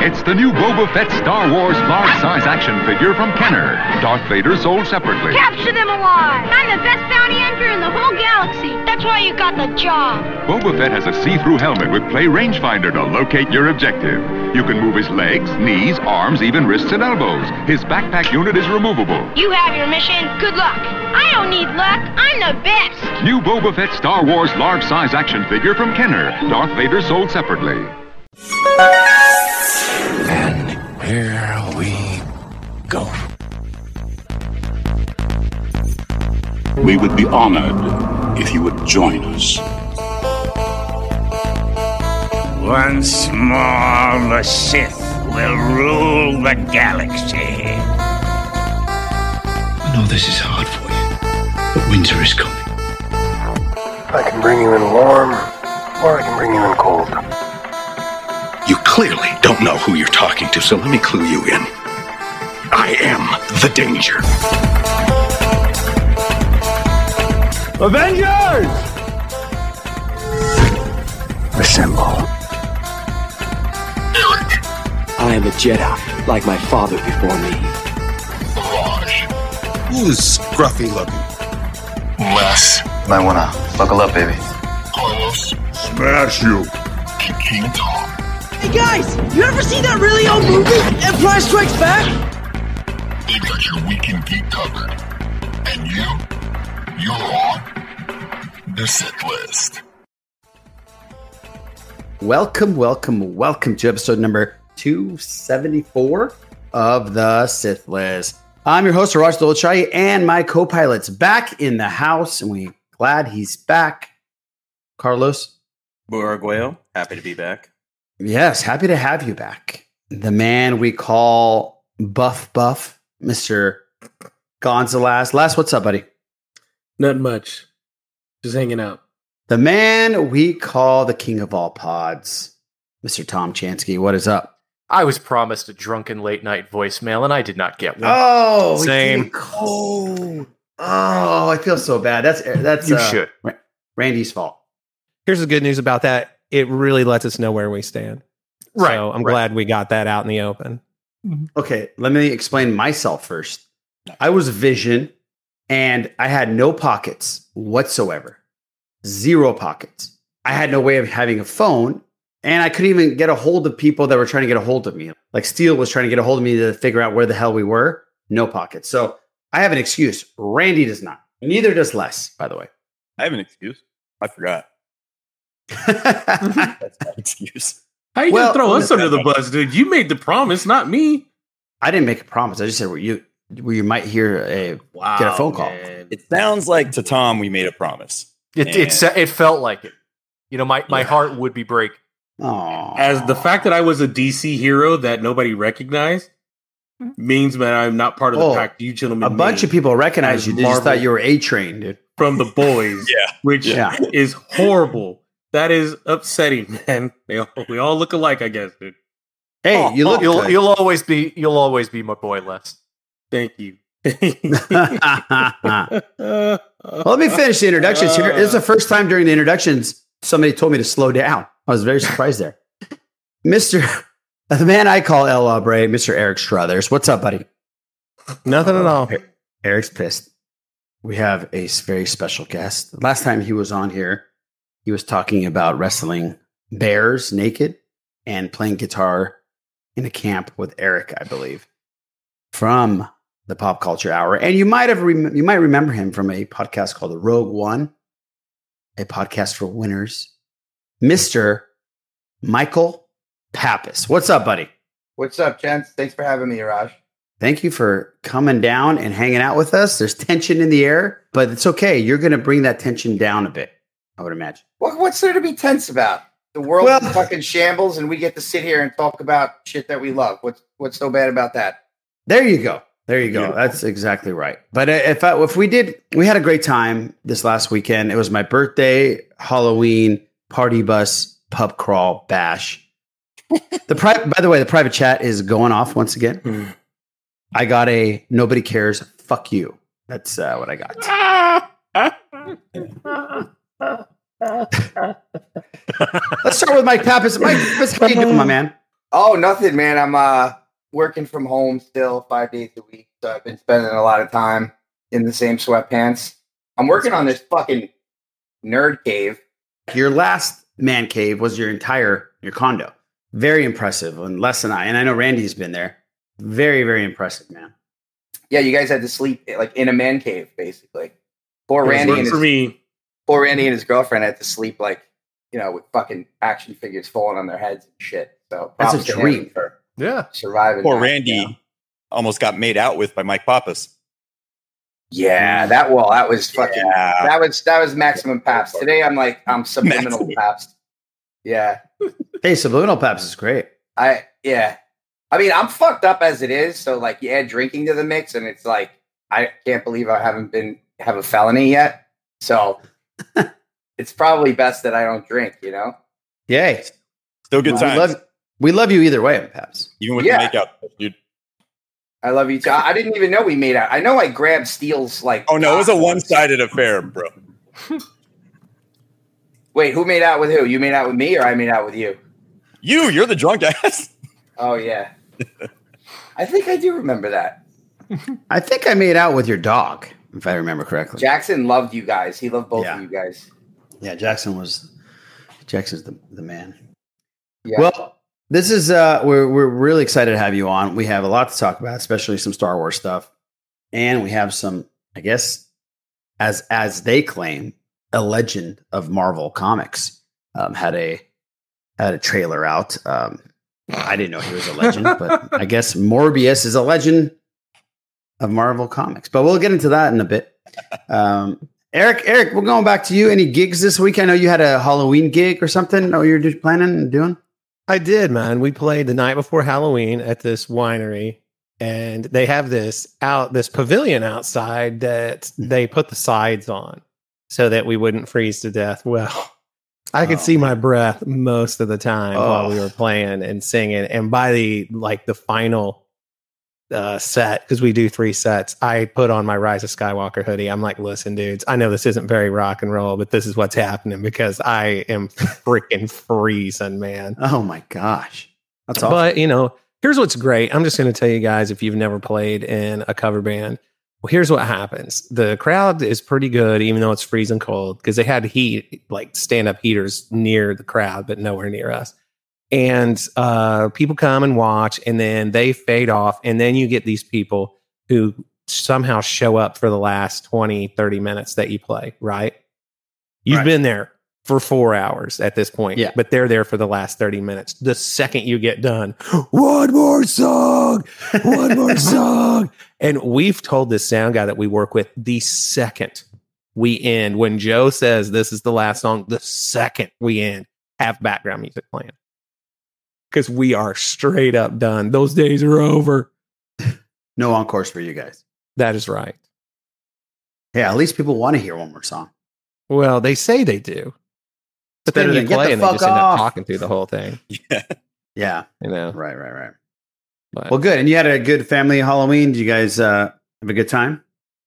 It's the new Boba Fett Star Wars large-size action figure from Kenner. Darth Vader sold separately. Capture them alive! I'm the best bounty hunter in the whole galaxy. That's why you got the job. Boba Fett has a see-through helmet with Play Rangefinder to locate your objective. You can move his legs, knees, arms, even wrists and elbows. His backpack unit is removable. You have your mission. Good luck. I don't need luck. I'm the best. New Boba Fett Star Wars large-size action figure from Kenner. Darth Vader sold separately. And here we go. We would be honored if you would join us. Once more, the Sith will rule the galaxy. I know this is hard for you, but winter is coming. I can bring you in warm, or I can bring you in cold. You clearly don't know who you're talking to, so let me clue you in. I am the danger. Avengers! Assemble. I am a Jedi, like my father before me. Raj. Who is scruffy looking? Les. Might wanna buckle up, baby. Carlos. Smash you. King Tom. Hey guys, you ever seen that really old movie, Empire Strikes Back? They've got your weekend geek covered. And you're on The Sith List. Welcome, welcome, welcome to episode number 274 of The Sith List. I'm your host, Raj Dolich, and my co-pilot's back in the house, and we're glad he's back. Carlos Borogwayo, happy to be back. Yes, happy to have you back. The man we call Buff, Mr. Gonzalez. Les, what's up, buddy? Not much. Just hanging out. The man we call the king of all pods, Mr. Tom Chansky. What is up? I was promised a drunken late-night voicemail, and I did not get one. Oh, same. Cold. Oh, I feel so bad. That's you should. Randy's fault. Here's the good news about that. It really lets us know where we stand. Right. So I'm glad we got that out in the open. Okay. Let me explain myself first. I was Vision and I had no pockets whatsoever. Zero pockets. I had no way of having a phone and I couldn't even get a hold of people that were trying to get a hold of me. Like Steele was trying to get a hold of me to figure out where the hell we were. No pockets. So I have an excuse. Randy does not. Neither does Les, by the way. I have an excuse. I forgot. That's my excuse. How you gonna throw us under the bus, dude? You made the promise, not me. I didn't make a promise. I just said you might hear get a phone call. Man. It sounds like to Tom we made a promise. It felt like it. You know, my heart would be breaking. Aww. As the fact that I was a DC hero that nobody recognized means that I'm not part of the pack you gentlemen. A bunch of people recognize you. They just thought you were A-Train, dude. From the boys, which is horrible. That is upsetting, man. We all look alike, I guess, dude. Hey, you'll always be my boy, Les. Thank you. Well, let me finish the introductions here. This is the first time during the introductions somebody told me to slow down. I was very surprised there. The man I call El Aubrey, Mr. Eric Strothers. What's up, buddy? Nothing at all. Eric's pissed. We have a very special guest. Last time he was on here, he was talking about wrestling bears naked and playing guitar in a camp with Eric, I believe, from the Pop Culture Hour. And you might have you might remember him from a podcast called The Rogue One, a podcast for winners. Mr. Michael Pappas, what's up, buddy? What's up, gents? Thanks for having me, Raj. Thank you for coming down and hanging out with us. There's tension in the air, but it's okay. You're going to bring that tension down a bit, I would imagine. What's there to be tense about? The world is fucking shambles, and we get to sit here and talk about shit that we love. What's so bad about that? There you go. Yeah. That's exactly right. But we had a great time this last weekend. It was my birthday, Halloween, party bus, pub crawl, bash. By the way, the private chat is going off once again. I got a nobody cares. Fuck you. That's what I got. Let's start with Mike Pappas. Mike, how you doing, my man? Oh, nothing, man. I'm working from home still 5 days a week, so I've been spending a lot of time in the same sweatpants. I'm working on this fucking nerd cave. Your last man cave was your condo. Very impressive. And Les and I know Randy's been there. Very, very impressive, man. Yeah, you guys had to sleep like in a man cave, basically. Poor Randy and his girlfriend had to sleep like, you know, with fucking action figures falling on their heads and shit. So that's a dream for surviving. Poor Randy almost got made out with by Mike Pappas. Yeah, that was fucking that was maximum Paps. Today I'm like I'm subliminal Paps. Yeah. Hey, subliminal Paps is great. I mean, I'm fucked up as it is, so like you add drinking to the mix and it's like I can't believe I haven't have a felony yet. So it's probably best that I don't drink, you know? Yay. Still good times. We love you either way, Paps. Even with the makeout, dude. I love you too. I didn't even know we made out. I know I grabbed Steele's like... Oh, no, it was a one-sided affair, bro. Wait, who made out with who? You made out with me or I made out with you? You're the drunk ass. Oh, yeah. I think I do remember that. I think I made out with your dog, if I remember correctly. Jackson loved you guys. He loved both of you guys. Yeah, Jackson's the man. Yeah. Well, this is we're really excited to have you on. We have a lot to talk about, especially some Star Wars stuff, and we have some, I guess, as they claim, a legend of Marvel Comics had a trailer out. I didn't know he was a legend, but I guess Morbius is a legend of Marvel Comics. But we'll get into that in a bit. Eric, we're going back to you. Any gigs this week? I know you had a Halloween gig or something. Oh, you're just planning and doing? I did, man. We played the night before Halloween at this winery, and they have this pavilion outside that they put the sides on so that we wouldn't freeze to death. Well, I could see my breath most of the time while we were playing and singing. And by the final set, because we do 3 sets, I put on my Rise of Skywalker hoodie. I'm like, listen, dudes, I know this isn't very rock and roll, but this is what's happening because I am freaking freezing, man. Oh my gosh, that's awesome. But you know, here's what's great. I'm just going to tell you guys, if you've never played in a cover band, well, here's what happens. The crowd is pretty good, even though it's freezing cold, because they had heat, like stand-up heaters near the crowd, but nowhere near us. And people come and watch, and then they fade off. And then you get these people who somehow show up for the last 20, 30 minutes that you play, right? You've been there for 4 hours at this point, but they're there for the last 30 minutes. The second you get done, one more song. And we've told this sound guy that we work with, the second we end, when Joe says this is the last song, the second we end, have background music playing. Because we are straight up done. Those days are over. No encores for you guys. That is right. Yeah, at least people want to hear one more song. Well, they say they do. But then you play and they just end up talking through the whole thing. Yeah. You know? Right. But, well, good. And you had a good family Halloween. Did you guys have a good time?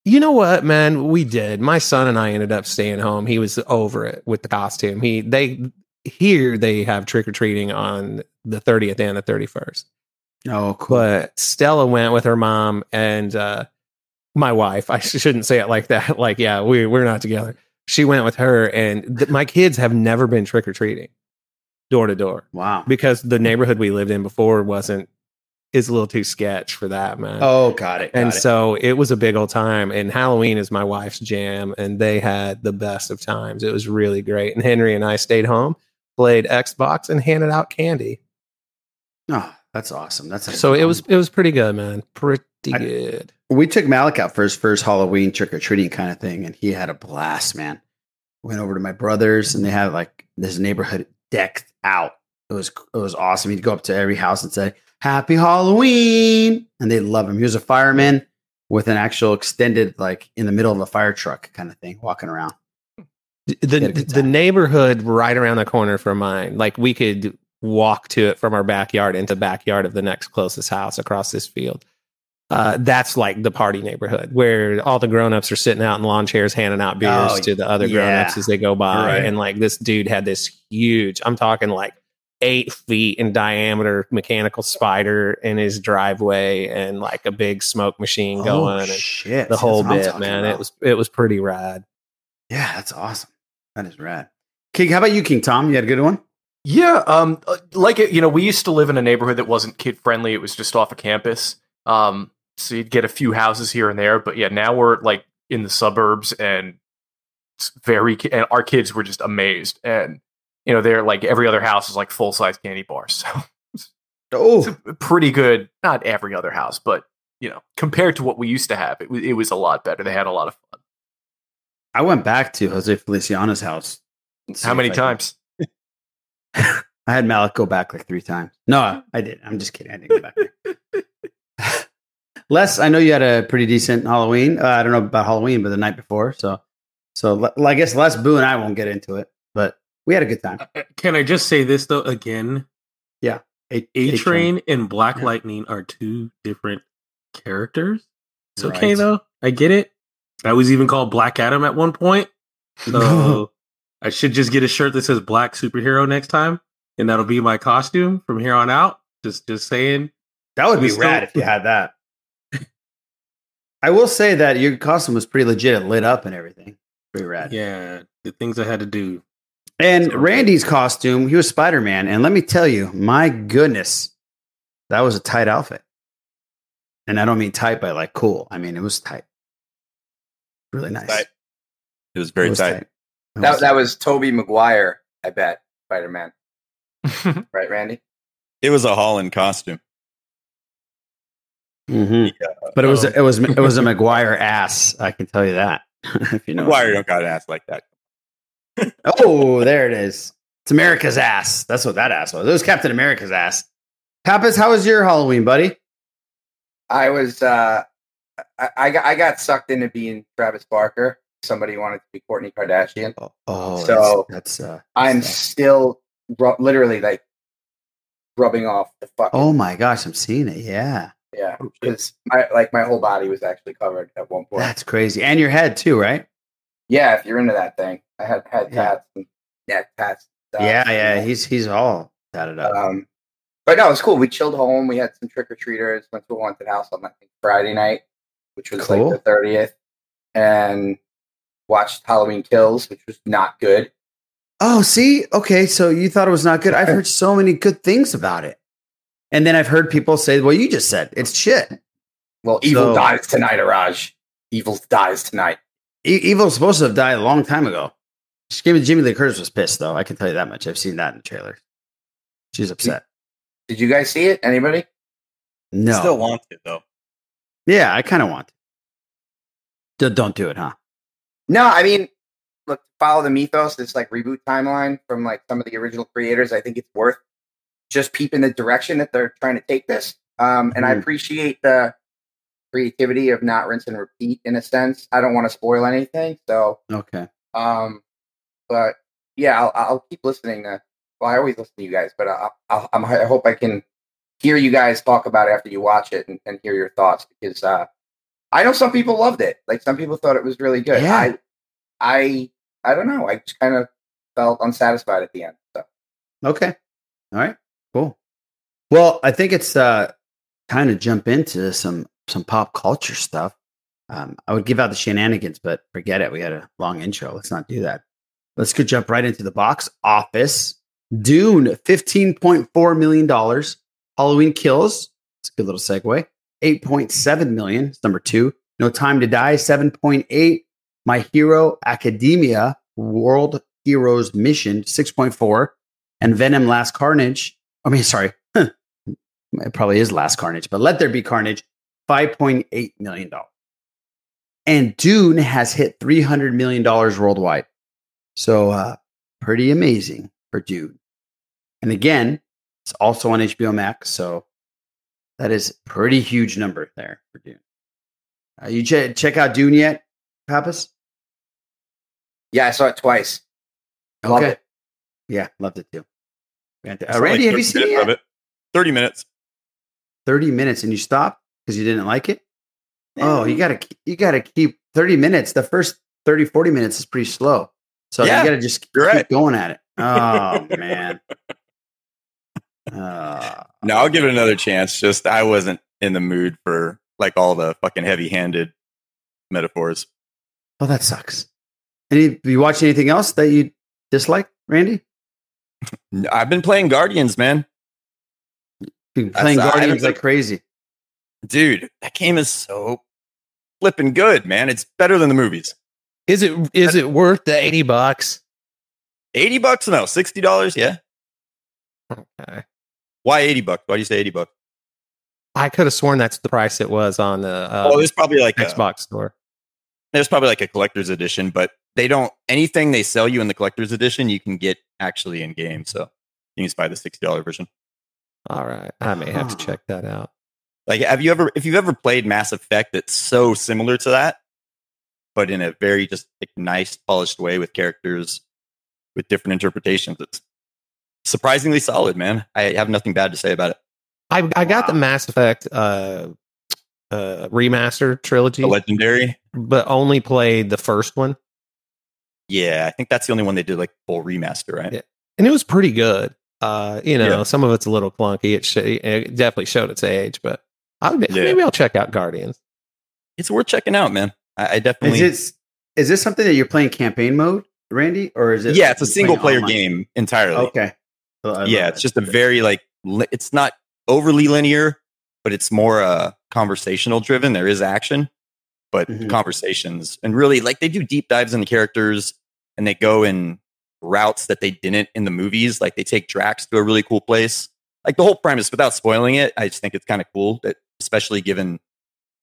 You know what, man? We did. My son and I ended up staying home. He was over it with the costume. Here they have trick-or-treating on the 30th and the 31st. Oh, cool. But Stella went with her mom and my wife. I shouldn't say it like that. Like, yeah, we're not together. She went with her, and my kids have never been trick-or-treating door to door. Wow. Because the neighborhood we lived in before is a little too sketch for that, man. Oh, got it. So it was a big old time, and Halloween is my wife's jam, and they had the best of times. It was really great. And Henry and I stayed home, played Xbox, and handed out candy. Oh, that's awesome. So it was pretty good, man. Pretty good. We took Malik out for his first Halloween trick-or-treating kind of thing, and he had a blast, man. Went over to my brother's, and they had like this neighborhood decked out. It was awesome. He'd go up to every house and say, "Happy Halloween!" And they love him. He was a fireman with an actual extended, like in the middle of a fire truck kind of thing, walking around. The neighborhood right around the corner from mine, like we could walk to it from our backyard into the backyard of the next closest house across this field. That's like the party neighborhood where all the grown-ups are sitting out in lawn chairs, handing out beers to the other grown-ups as they go by. Right. And like this dude had this huge, I'm talking like 8 feet in diameter mechanical spider in his driveway and like a big smoke machine going. Oh, shit. And the whole bit, man. About. It was pretty rad. Yeah, that's awesome. That is rad. King, how about you, King Tom? You had a good one? Yeah. We used to live in a neighborhood that wasn't kid friendly. It was just off of campus. So you'd get a few houses here and there, but yeah, now we're like in the suburbs and it's and our kids were just amazed. And, you know, they're like every other house is like full size candy bars. So it's pretty good. Not every other house, but you know, compared to what we used to have, it was a lot better. They had a lot of fun. I went back to Jose Feliciano's house. How many times? I had Malik go back like 3 times. No, I did. I'm just kidding. I didn't go back there. Les, I know you had a pretty decent Halloween. I don't know about Halloween, but the night before. So I guess Les, Boo, and I won't get into it, but we had a good time. Can I just say this, though, again? Yeah. A-Train and Black Lightning are 2 different characters. It's okay, though. I get it. I was even called Black Adam at one point. So I should just get a shirt that says Black Superhero next time, and that'll be my costume from here on out. Just saying. That would be rad if you had that. I will say that your costume was pretty legit. It lit up and everything. Pretty rad. Yeah, the things I had to do. And Randy's costume, he was Spider-Man. And let me tell you, my goodness, that was a tight outfit. And I don't mean tight by like cool. I mean, it was tight. Really nice. Tight. It was very tight. That was Tobey Maguire, I bet, Spider-Man. Right, Randy? It was a Holland costume. Mm-hmm. Yeah, but it was a Maguire ass. I can tell you that. If you know Maguire don't got an ass like that. Oh, there it is. It's America's ass. That's what that ass was. It was Captain America's ass. Pappas, how was your Halloween, buddy? I was. I got sucked into being Travis Barker. Somebody wanted to be Kourtney Kardashian. Oh, so that's I'm still literally like rubbing off the fucking. Oh my gosh, I'm seeing it. Yeah. Yeah, because my whole body was actually covered at one point. That's crazy. And your head too, right? Yeah, if you're into that thing. I had tats and neck tats. Yeah, he's all tatted up. But no, it was cool. We chilled home. We had some trick-or-treaters. Went to a haunted house on that Friday night, which was cool. Like the 30th. And watched Halloween Kills, which was not good. Oh, see? Okay, so you thought it was not good. I've heard so many good things about it. And then I've heard people say, well, you just said it's shit. Well, evil dies tonight, Araj. Evil dies tonight. Evil's supposed to have died a long time ago. Jimmy Lee Curtis was pissed, though. I can tell you that much. I've seen that in the trailer. She's upset. Did you guys see it? Anybody? No. I still want it, though. Yeah, I kind of want it. Don't do it, huh? No, I mean, look, follow the mythos, this like reboot timeline from like some of the original creators. I think it's worth just peeping the direction that they're trying to take this. And I appreciate the creativity of not rinse and repeat in a sense. I don't want to spoil anything. So, okay. But yeah, I'll keep listening. I always listen to you guys, but I hope I can hear you guys talk about it after you watch it and hear your thoughts because, I know some people loved it. Like some people thought it was really good. Yeah. I don't know. I just kind of felt unsatisfied at the end. So, okay. All right. Cool. Well, I think it's time to jump into some pop culture stuff. I would give out the shenanigans, but forget it. We had a long intro. Let's not do that. Let's go jump right into the box office. Dune, $15.4 million. Halloween Kills. It's a good little segue. $8.7 million. It's number 2. No Time to Die, 7.8. My Hero Academia, World Heroes Mission, 6.4. And Venom Last Carnage. I mean, sorry. It probably is Last Carnage, but Let There Be Carnage, $5.8 million. And Dune has hit $300 million worldwide. So pretty amazing for Dune. And again, it's also on HBO Max. So that is a pretty huge number there for Dune. You check out Dune yet, Pappas? Yeah, I saw it twice. Okay. Love it. Yeah, loved it too. Randy, have you seen it yet? 30 minutes. 30 minutes and you stopped because you didn't like it? Oh, you gotta keep 30 minutes. The first 30, 40 minutes is pretty slow. So you gotta just keep going at it. Oh man. No, I'll give it another chance. Just I wasn't in the mood for like all the fucking heavy-handed metaphors. Oh, that sucks. You watch anything else that you dislike, Randy? I've been playing Guardians, man. You've been playing Guardians like crazy. Dude, that game is so flipping good, man. It's better than the movies. Is it worth the $80? $80? No, $60, yeah. Okay. Why $80? Why do you say $80? I could have sworn that's the price it was on the it's probably like Xbox store. There's probably like a collector's edition, but they don't anything they sell you in the collector's edition you can get actually in game, so you can just buy the $60 version. All right, I may have to check that out. Like, if you've ever played Mass Effect, that's so similar to that, but in a very just like nice, polished way with characters with different interpretations. It's surprisingly solid, man. I have nothing bad to say about it. I got the Mass Effect remaster trilogy, the Legendary, but only played the first one. Yeah, I think that's the only one they did like full remaster, right? Yeah. And it was pretty good. Some of it's a little clunky. It definitely showed its age, but maybe I'll check out Guardians. It's worth checking out, man. I definitely. Is this something that you're playing campaign mode, Randy, or is it? Yeah, it's a single player game entirely. Okay. Well, it's just a very like it's not overly linear, but it's more conversational driven. There is action, but conversations, and really like they do deep dives into characters, and they go in routes that they didn't in the movies. Like they take Drax to a really cool place. Like the whole premise, without spoiling it, I just think it's kind of cool that, especially given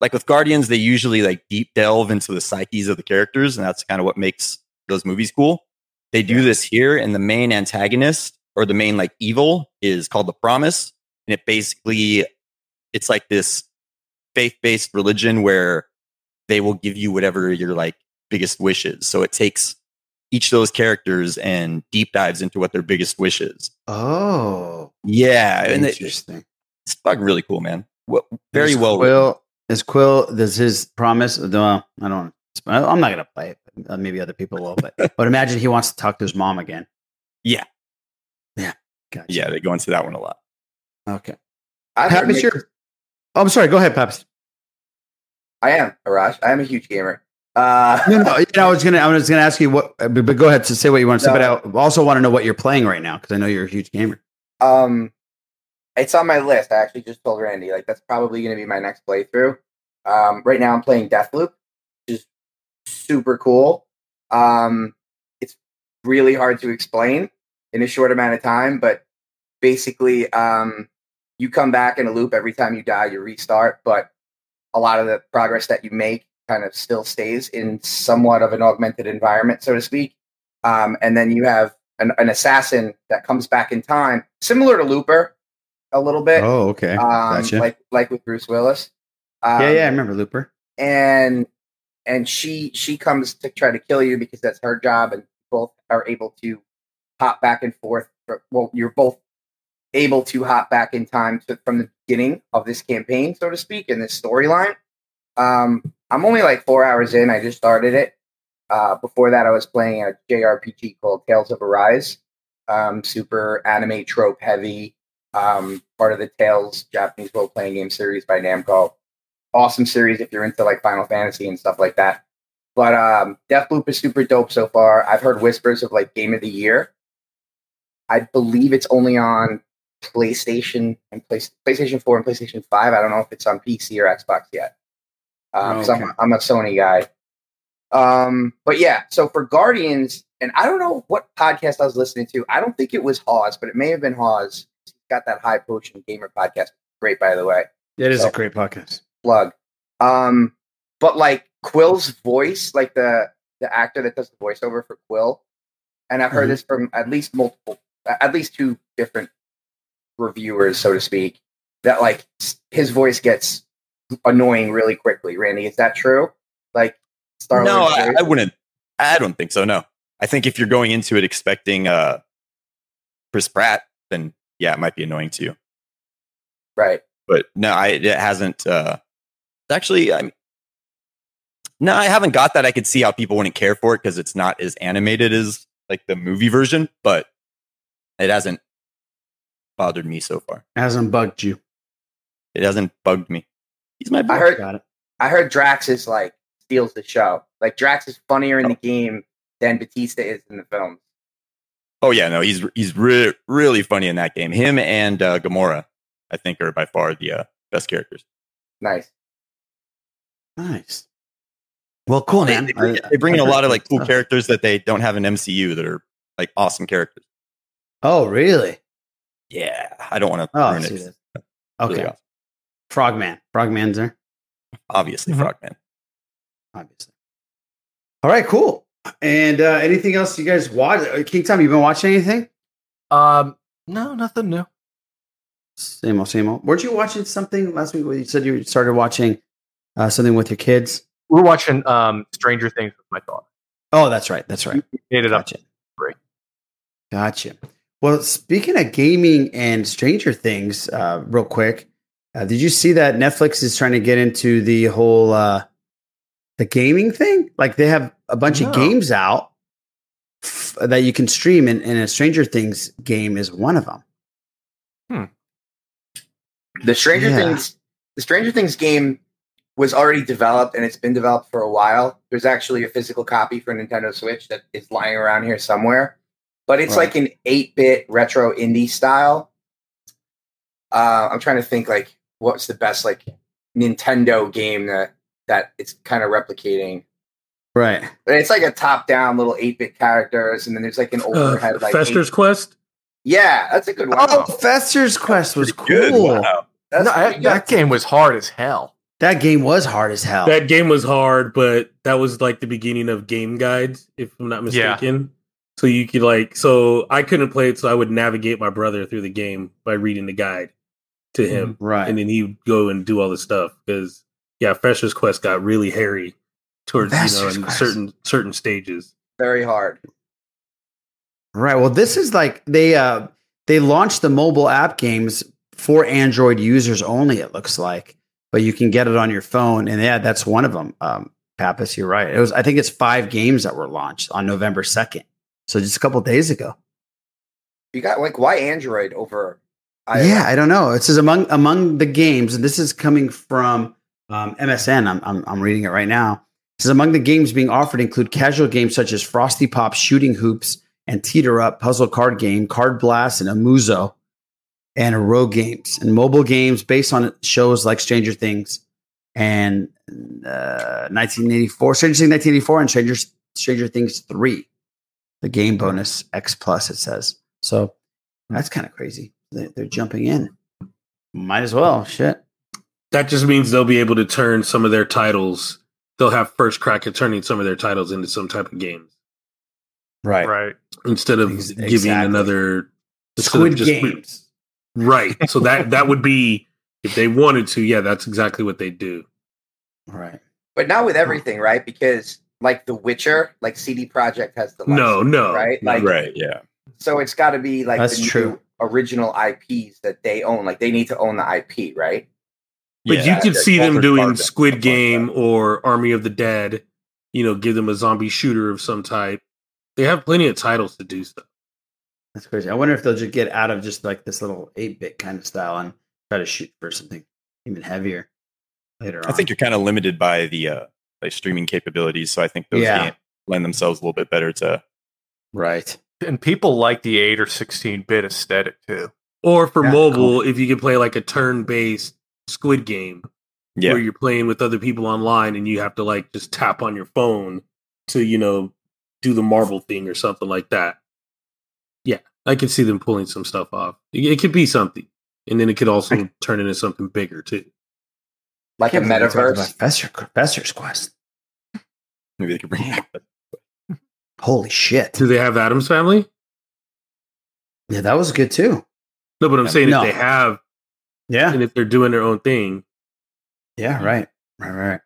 like with Guardians, they usually like deep delve into the psyches of the characters, and that's kind of what makes those movies cool. They do this here, and the main antagonist or the main like evil is called the Promise, and it basically it's like this faith-based religion where they will give you whatever your like biggest wish is. So it takes each of those characters and deep dives into what their biggest wish is. Oh, yeah, interesting. And it's fucking really cool, man. Very well. Quill is Quill. Does his promise? No, I don't. I'm not gonna play it. But maybe other people will, but imagine he wants to talk to his mom again. Yeah, yeah, gotcha. Yeah. They go into that one a lot. Okay, Pappas, I'm sorry. Go ahead, Pappas. I am Arash. I am a huge gamer. I was gonna ask you what, but go ahead to say what you want to say. But I also want to know what you're playing right now because I know you're a huge gamer. It's on my list. I actually just told Randy like that's probably gonna be my next playthrough. Right now I'm playing Deathloop, which is super cool. It's really hard to explain in a short amount of time, but basically, you come back in a loop every time you die. You restart, but a lot of the progress that you make kind of still stays in somewhat of an augmented environment, so to speak. And then you have an assassin that comes back in time, similar to Looper a little bit. Oh, okay. Gotcha. Like with Bruce Willis. I remember Looper. And she comes to try to kill you because that's her job, and both are able to hop back and forth. You're both able to hop back in time from the beginning of this campaign, so to speak, in this storyline. I'm only like 4 hours in. I just started it. Before that, I was playing a JRPG called Tales of Arise. Super anime trope heavy. Part of the Tales Japanese role-playing game series by Namco. Awesome series if you're into like Final Fantasy and stuff like that. But Deathloop is super dope so far. I've heard whispers of like Game of the Year. I believe it's only on PlayStation and PlayStation 4 and PlayStation 5. I don't know if it's on PC or Xbox yet. Okay. I'm a Sony guy. But yeah, so for Guardians, and I don't know what podcast I was listening to. I don't think it was Hawes, but it may have been Hawes. He's got that High Potion Gamer podcast. Great, by the way. It is a great podcast. Plug. But like Quill's voice, like the actor that does the voiceover for Quill, and I've heard this from at least two different reviewers, so to speak, that like his voice gets annoying really quickly. Randy, is that true? Like Star Wars? No, I wouldn't. I don't think so. No, I think if you're going into it expecting Chris Pratt, then yeah, it might be annoying to you. Right. But no, it hasn't. Actually, no, I haven't got that. I could see how people wouldn't care for it because it's not as animated as like the movie version, but it hasn't bothered me so far. It hasn't bugged you. It hasn't bugged me. He's my boy. I heard Drax is like steals the show. Like Drax is funnier in the game than Batista is in the film. Oh yeah, no, he's really funny in that game. Him and Gamora, I think, are by far the best characters. Nice. Well, cool, man. They bring in a lot of like cool characters that they don't have in MCU that are like awesome characters. Oh, really? Yeah, I don't want to ruin it. Okay. Really awesome. Frogman. Frogman's there. Obviously, mm-hmm. Frogman. Obviously. All right, cool. And anything else you guys watch? King Tom, you been watching anything? No, nothing new. Same old, same old. Weren't you watching something last week? You said you started watching something with your kids. We're watching Stranger Things with my daughter. Oh, that's right. You made it gotcha. Up. Great. Gotcha. Well, speaking of gaming and Stranger Things, real quick, did you see that Netflix is trying to get into the whole the gaming thing? Like they have a bunch of games out that you can stream, and a Stranger Things game is one of them. The Stranger Things, the Stranger Things game was already developed, and it's been developed for a while. There's actually a physical copy for Nintendo Switch that is lying around here somewhere, but it's like an 8-bit retro indie style. I'm trying to think like what's the best like Nintendo game that it's kind of replicating. Right. But it's like a top-down little 8-bit characters, and then there's like an overhead like Fester's Quest. Yeah, that's a good one. Oh, Fester's Quest was cool. Wow. That game was hard as hell. That game was hard, but that was like the beginning of game guides, if I'm not mistaken. Yeah. So you could so I couldn't play it, so I would navigate my brother through the game by reading the guide to him. Right. And then he would go and do all this stuff because Fester's Quest got really hairy towards in certain stages. Very hard. Right. Well, this is like they launched the mobile app games for Android users only, it looks like, but you can get it on your phone. And yeah, that's one of them. Pappas, you're right. I think it's 5 games that were launched on November 2nd. So just a couple of days ago. You got like, why Android over iOS? Yeah, I don't know. It says among the games, and this is coming from MSN. I'm reading it right now. It says among the games being offered include casual games such as Frosty Pop, Shooting Hoops, and Teeter Up, Puzzle Card Game, Card Blast, and Amuzo, and Rogue Games, and mobile games based on shows like Stranger Things and 1984, Stranger Things 1984, and Stranger Things 3, the game bonus X Plus, it says. So that's kind of crazy. They're jumping in. Might as well, shit. That just means they'll be able to turn some of their titles, they'll have first crack at turning some of their titles into some type of games. Right. Instead of giving another Squid Games. Right. So that would be if they wanted to. Yeah, that's exactly what they do. Right. But not with everything, right? Because like The Witcher, like CD Projekt has the license, right? Like, right. Yeah. So it's got to be like that's the true original IPs that they own. Like they need to own the IP, right? But yeah, you could see them doing Squid Game or Army of the Dead. You know, give them a zombie shooter of some type. They have plenty of titles to do stuff. That's crazy. I wonder if they'll just get out of just like this little 8-bit kind of style and try to shoot for something even heavier later on. I think you're kind of limited by the like streaming capabilities, so I think those games lend themselves a little bit better to... Right. And people like the 8 or 16-bit aesthetic, too. Or for mobile, if you could play like a turn-based Squid Game, where you're playing with other people online and you have to like just tap on your phone to, you know, do the Marvel thing or something like that. Yeah, I can see them pulling some stuff off. It could be something. And then it could also turn into something bigger, too. Like a metaverse. Fester's Quest. Maybe they could bring it up. Holy shit. Do they have Addams Family? Yeah, that was good, too. No, but I'm saying if they have... Yeah. And if they're doing their own thing. Yeah, right. Right.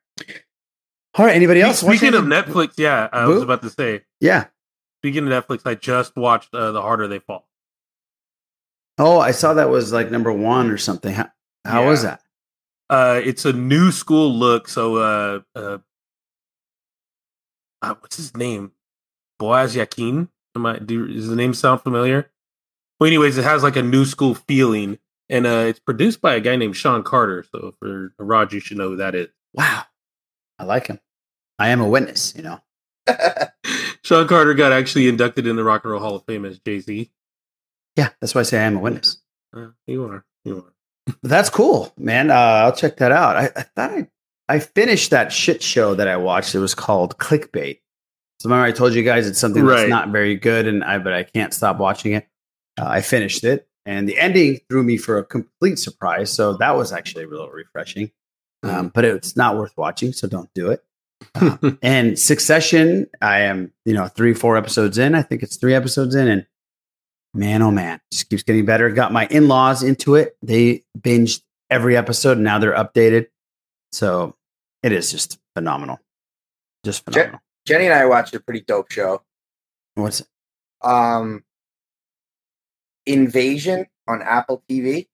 All right, anybody else? Speaking of Netflix, I was about to say. Yeah. Speaking of Netflix, I just watched The Harder They Fall. Oh, I saw that was like number 1 or something. How was that? It's a new school look. So, what's his name? Boaz Yakin? Does the name sound familiar? Well, anyways, it has like a new school feeling, and it's produced by a guy named Sean Carter. So for Raj, you should know who that is. Wow. I like him. I am a witness, you know. Sean Carter got actually inducted in the Rock and Roll Hall of Fame as Jay-Z. Yeah, that's why I say I am a witness. You are. That's cool, man. I'll check that out. I thought I finished that shit show that I watched. It was called Clickbait. So remember I told you guys it's something that's not very good, and but I can't stop watching it. I finished it, and the ending threw me for a complete surprise. So that was actually a little refreshing. But it's not worth watching, so don't do it. And Succession, I am, you know, 3-4 episodes in. I think it's 3 episodes in, and man, oh man, just keeps getting better. Got my in-laws into it. They binged every episode, and now they're updated. So it is just phenomenal. Just phenomenal. Jenny and I watched a pretty dope show. What's it? Invasion on Apple TV.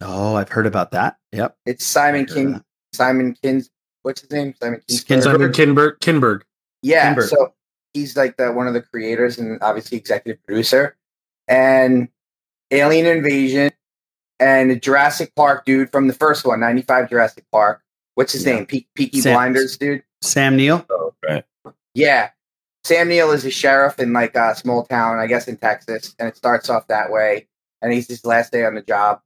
Oh, I've heard about that. Yep. It's Simon Kinberg. Yeah. Kinberg. So he's like one of the creators and obviously executive producer. And Alien Invasion and the Jurassic Park dude from the first one, 95 Jurassic Park. What's his name? Peaky Blinders dude. Sam Neill. Oh, right. Yeah. Sam Neill is a sheriff in like a small town, I guess in Texas. And it starts off that way. And he's his last day on the job.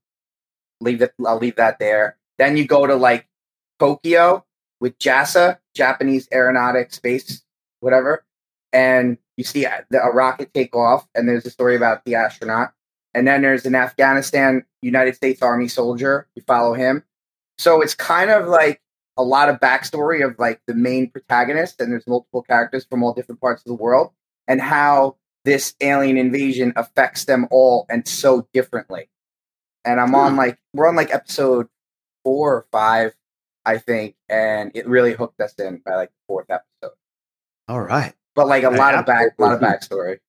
I'll leave that there. Then you go to like Tokyo with JASA, Japanese Aeronautics Space, whatever. And you see a rocket take off, and there's a story about the astronaut. And then there's an Afghanistan United States Army soldier. You follow him. So it's kind of like a lot of backstory of like the main protagonist, and there's multiple characters from all different parts of the world, and how this alien invasion affects them all and so differently. And I'm on we're on episode 4 or 5, I think, and it really hooked us in by like the 4th episode. All right, but like a lot of backstory.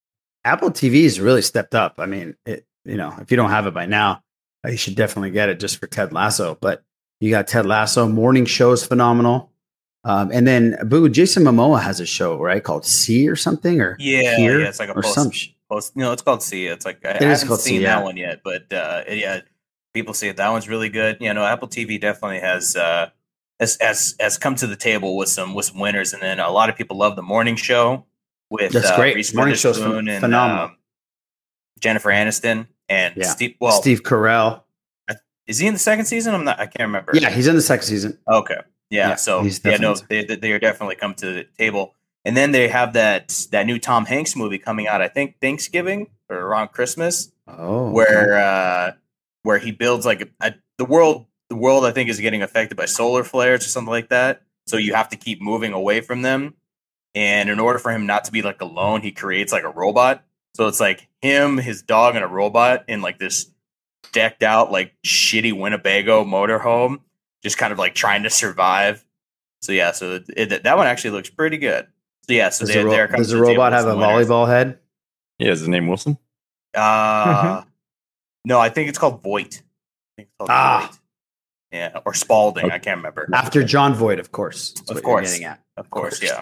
Apple TV's really stepped up. I mean, it, you know, if you don't have it by now, you should definitely get it just for Ted Lasso. But you got Ted Lasso, morning show is phenomenal, and then Jason Momoa has a show called C or something or it's like a it's called C. It's like I haven't seen that one yet, but yeah, people see it. That one's really good. You know, Apple TV definitely has come to the table with some winners, and then a lot of people love the morning show with Reese Witherspoon and Jennifer Aniston and Steve Carell. Is he in the second season? I can't remember. Yeah, he's in the second season. Okay, yeah so they are definitely come to the table. And then they have that new Tom Hanks movie coming out, I think Thanksgiving or around Christmas. Oh, where he builds like the world I think is getting affected by solar flares or something like that. So you have to keep moving away from them. And in order for him not to be like alone, he creates like a robot. So it's like him, his dog, and a robot in like this decked out like shitty Winnebago motorhome, just kind of like trying to survive. So yeah, so that one actually looks pretty good. So yeah, so does the robot have a volleyball head? Yeah, is his name Wilson? No, I think it's called Voight. Voight. Yeah, or Spalding. Okay. I can't remember. After John Voight, of course. That's what you're getting at. Of course, yeah.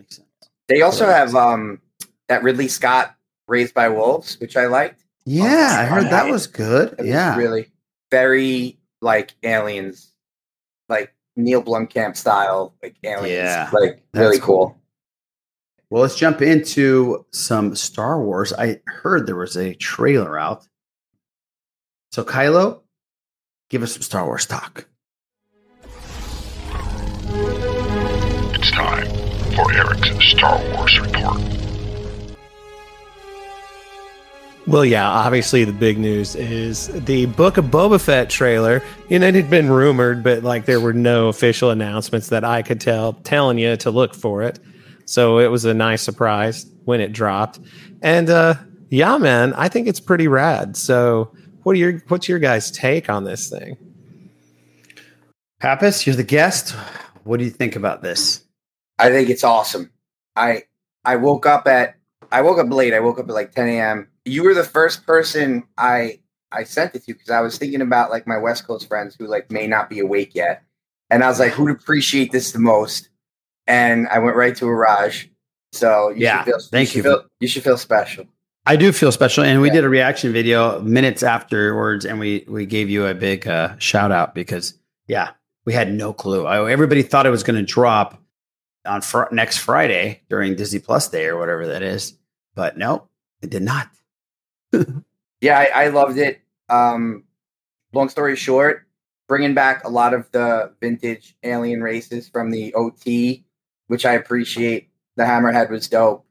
Makes sense. They also have that Ridley Scott Raised by Wolves, which I liked. Yeah, I heard that was good. It was really very like Aliens, like Neil Blomkamp style, like Aliens. Yeah, like really cool. Well, let's jump into some Star Wars. I heard there was a trailer out. So, Kylo, give us some Star Wars talk. It's time for Eric's Star Wars report. Well, yeah, obviously the big news is the Book of Boba Fett trailer. You know, it had been rumored, but like there were no official announcements that I could tell, telling you to look for it. So it was a nice surprise when it dropped. And yeah, man, I think it's pretty rad. So what's your guys' take on this thing? Pappas, you're the guest. What do you think about this? I think it's awesome. I woke up late. I woke up at like 10 a.m. You were the first person I sent it to because I was thinking about like my West Coast friends who like may not be awake yet. And I was like, who'd appreciate this the most? And I went right to Raj. So you should feel special. I do feel special. And we did a reaction video minutes afterwards, and we gave you a big shout out because, yeah, we had no clue. Everybody thought it was going to drop on next Friday during Disney Plus Day or whatever that is. But no, it did not. Yeah, I loved it. Long story short, bringing back a lot of the vintage alien races from the OT, which I appreciate. The Hammerhead was dope.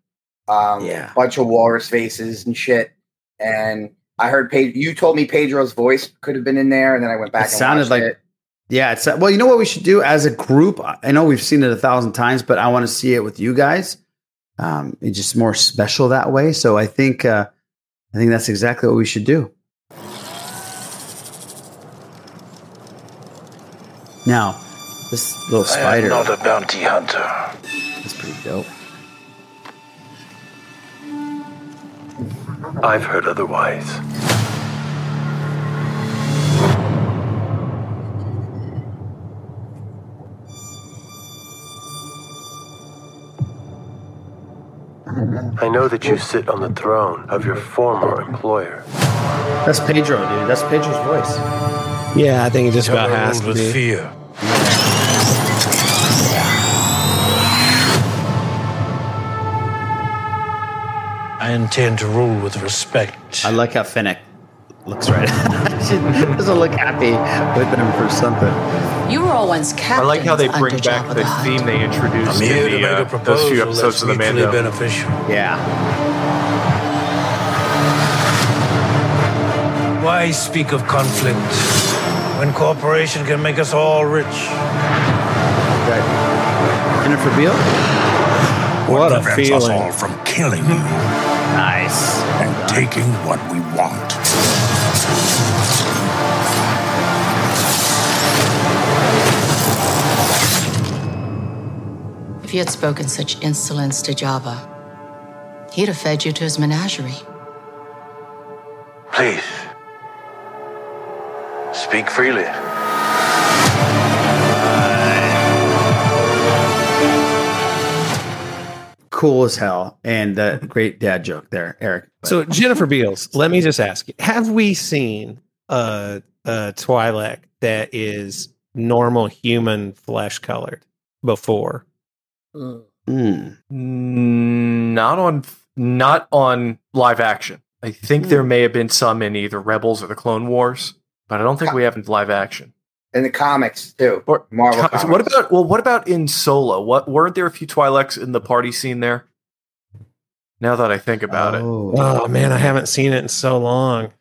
A bunch of walrus faces and shit. And I heard you told me Pedro's voice could have been in there, and then I went back. It sounded like it. Yeah. It's, well, you know what we should do as a group? I know we've seen it 1,000 times, but I want to see it with you guys. It's just more special that way. So I think that's exactly what we should do. Now, this little spider. I am not a bounty hunter. That's pretty dope. I've heard otherwise. I know that you sit on the throne of your former employer. That's Pedro, dude. That's Pedro's voice. Yeah, I think it just about has to be. Fear. I intend to rule with respect. I like how Finnick looks right. She doesn't look happy with them for something. You were all once captain. I like how they bring back the theme they introduced in those few episodes of The Mando. Beneficial. Yeah. Why speak of conflict when corporation can make us all rich? Okay. Jennifer Beal? What a feeling. Prevents us all from killing you. Nice. And well taking what we want. If he had spoken such insolence to Jabba, he'd have fed you to his menagerie. Please, speak freely. Cool as hell, and the great dad joke there, Eric. But. So Jennifer Beals, let me just ask you: have we seen a Twi'lek that is normal human flesh colored before? Not on live action. I think there may have been some in either Rebels or the Clone Wars, but I don't think we have in live action. In the comics too, or Marvel comics. What about in Solo? What weren't there a few Twi'leks in the party scene there? Now that I think about it, oh man, I haven't seen it in so long.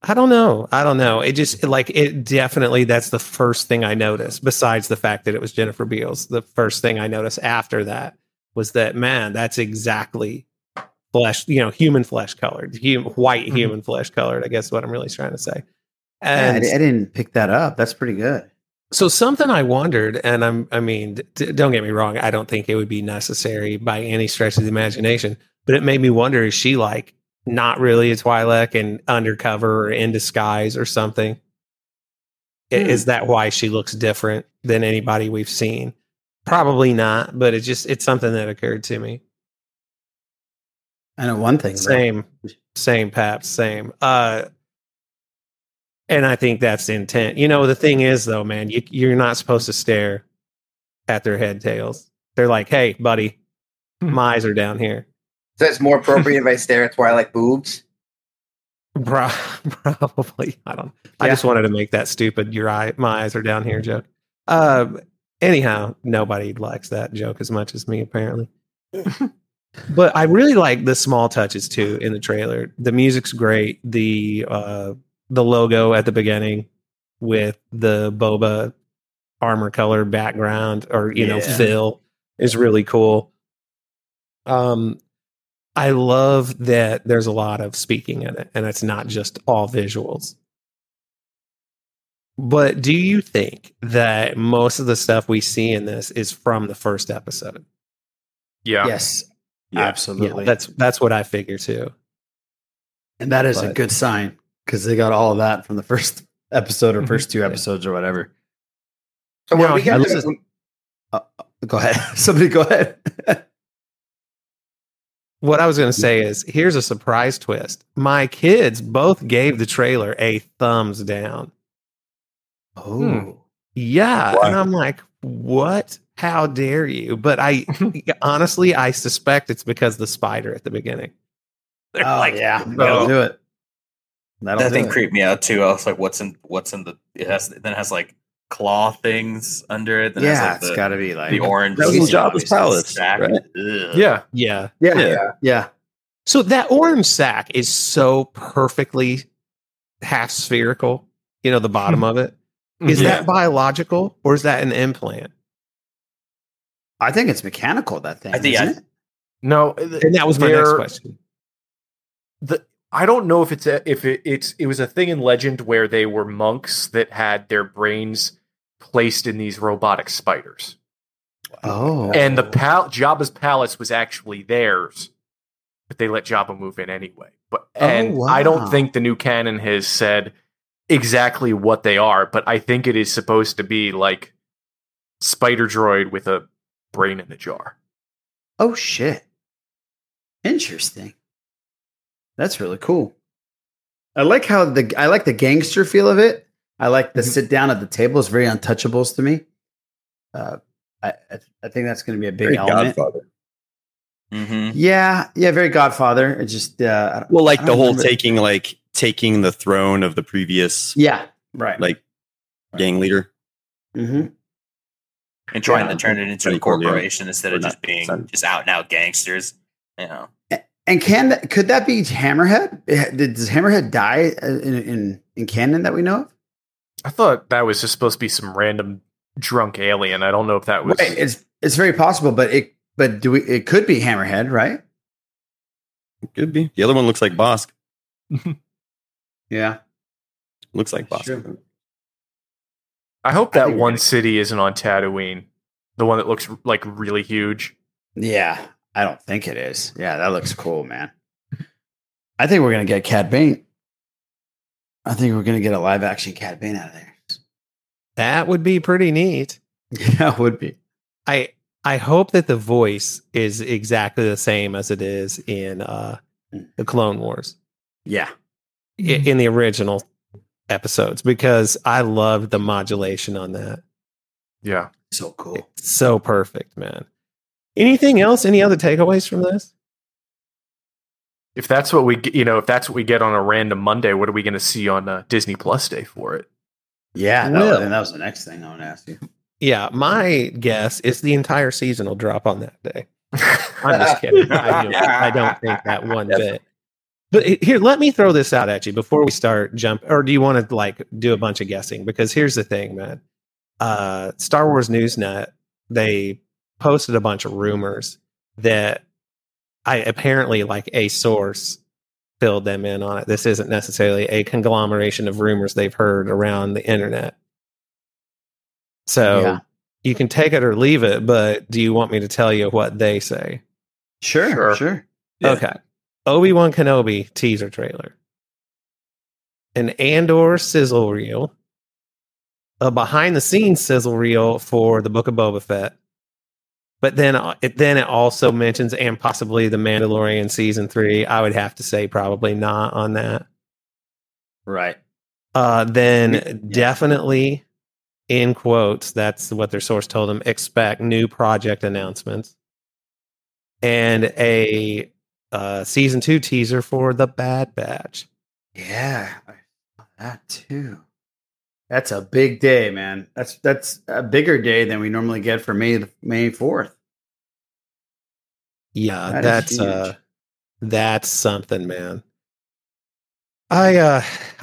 I don't know. It just definitely that's the first thing I noticed. Besides the fact that it was Jennifer Beals, the first thing I noticed after that was that man, that's exactly flesh, human flesh colored, white human flesh colored. I guess is what I'm really trying to say. And yeah, I didn't pick that up. That's pretty good. So something I wondered, and don't get me wrong. I don't think it would be necessary by any stretch of the imagination, but it made me wonder, is she like not really a Twi'lek and undercover or in disguise or something? Is that why she looks different than anybody we've seen? Probably not, but it's something that occurred to me. I know one thing. Same, Paps. And I think that's the intent. The thing is, though, man, you're not supposed to stare at their head tails. They're like, hey, buddy, my eyes are down here. So it's more appropriate if I stare at Twi'lek boobs? Probably. I don't know. Yeah. I just wanted to make that stupid, my eyes are down here joke. Anyhow, nobody likes that joke as much as me, apparently. But I really like the small touches, too, in the trailer. The music's great. The logo at the beginning with the Boba armor color background or, fill is really cool. I love that there's a lot of speaking in it and it's not just all visuals. But do you think that most of the stuff we see in this is from the first episode? Yeah. Yes, yeah, absolutely. Yeah, that's what I figure too. And that is a good sign. Because they got all of that from the first episode or first two episodes or whatever. So when we get to... go ahead. Somebody go ahead. What I was going to say is, here's a surprise twist. My kids both gave the trailer a thumbs down. Oh, yeah. Wow. And I'm like, what? How dare you? But I honestly, I suspect it's because the spider at the beginning. They're that'll do it. That thing creeped me out too. I was like, what's in the, it has like claw things under it. Then it's like gotta be like the orange. That was Jabba's palace, right? Yeah. So that orange sack is so perfectly half spherical, you know, the bottom of it. Is that biological or is that an implant? I think it's mechanical, that thing. No. And that was my next question. I don't know if it was a thing in legend where they were monks that had their brains placed in these robotic spiders. Oh. And the Jabba's palace was actually theirs, but they let Jabba move in anyway. I don't think the new canon has said exactly what they are, but I think it is supposed to be like spider droid with a brain in a jar. Oh shit. Interesting. That's really cool. I like how I like the gangster feel of it. I like the sit down at the table. It's very Untouchables to me. I think that's going to be a big element. Godfather. Mm-hmm. Yeah, very Godfather. It just taking the throne of the previous gang leader and trying to turn it into a corporation instead of just being just out and out gangsters, you know. And could that be Hammerhead? Does Hammerhead die in canon that we know of? I thought that was just supposed to be some random drunk alien. I don't know if that was. Right. It's very possible, but it could be Hammerhead, right? It could be. The other one looks like Bosk. Yeah, looks like Bosk. Sure. I hope that one city isn't on Tatooine, the one that looks like really huge. Yeah. I don't think it is. Yeah, that looks cool, man. I think we're going to get Cad Bane. I think we're going to get a live action Cad Bane out of there. That would be pretty neat. Yeah, it would be. I hope that the voice is exactly the same as it is in the Clone Wars. Yeah. In the original episodes, because I loved the modulation on that. Yeah. So cool. It's so perfect, man. Anything else? Any other takeaways from this? If that's what we get on a random Monday, what are we going to see on Disney Plus Day for it? Yeah, that was the next thing I want to ask you. Yeah, my guess is the entire season will drop on that day. I'm just kidding. I don't think that one bit. But here, let me throw this out at you before we start or do you want to like do a bunch of guessing? Because here's the thing, man. Star Wars Newsnet, they posted a bunch of rumors that I apparently like a source filled them in on it. This isn't necessarily a conglomeration of rumors they've heard around the internet. So you can take it or leave it, but do you want me to tell you what they say? Sure. Yeah. Okay. Obi-Wan Kenobi teaser trailer. An Andor sizzle reel. A behind the scenes sizzle reel for the Book of Boba Fett. But then it also mentions and possibly The Mandalorian season 3. I would have to say probably not on that. Right. Definitely, in quotes, that's what their source told them, expect new project announcements. And a season 2 teaser for The Bad Batch. Yeah, I saw that too. That's a big day, man. That's a bigger day than we normally get for May 4th. Yeah, that's something, man. I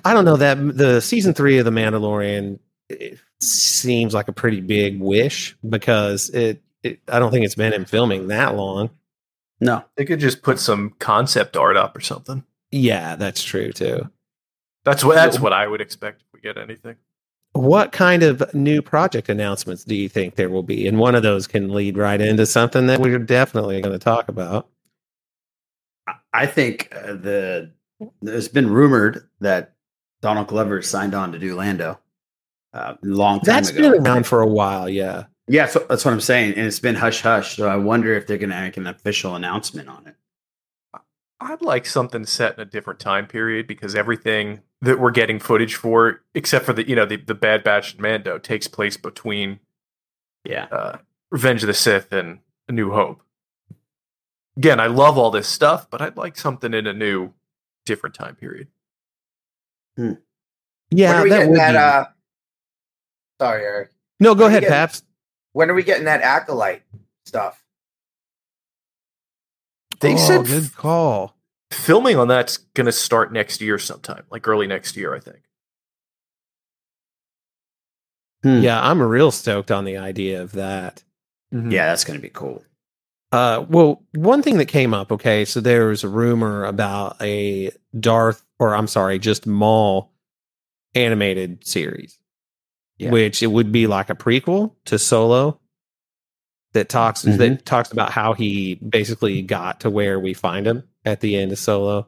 don't know that the season 3 of The Mandalorian it seems like a pretty big wish because I don't think it's been in filming that long. No, they could just put some concept art up or something. Yeah, that's true too. That's what I would expect if we get anything. What kind of new project announcements do you think there will be? And one of those can lead right into something that we're definitely going to talk about. I think there's been rumored that Donald Glover signed on to do Lando long time ago. That's been around for a while, yeah. Yeah, so that's what I'm saying. And it's been hush-hush, so I wonder if they're going to make an official announcement on it. I'd like something set in a different time period, because everything that we're getting footage for, except for the Bad Batch and Mando, takes place between Revenge of the Sith and A New Hope. Again, I love all this stuff, but I'd like something in a new, different time period. Hmm. Yeah, sorry, Eric. No, go ahead, Paps. When are we getting that Acolyte stuff? They said good call. Filming on that's going to start next year sometime, like early next year, I think. Hmm. Yeah, I'm real stoked on the idea of that. Mm-hmm. Yeah, that's going to be cool. Well, one thing that came up, okay, so there was a rumor about a just Maul animated series, which it would be like a prequel to Solo. That talks about how he basically got to where we find him at the end of Solo,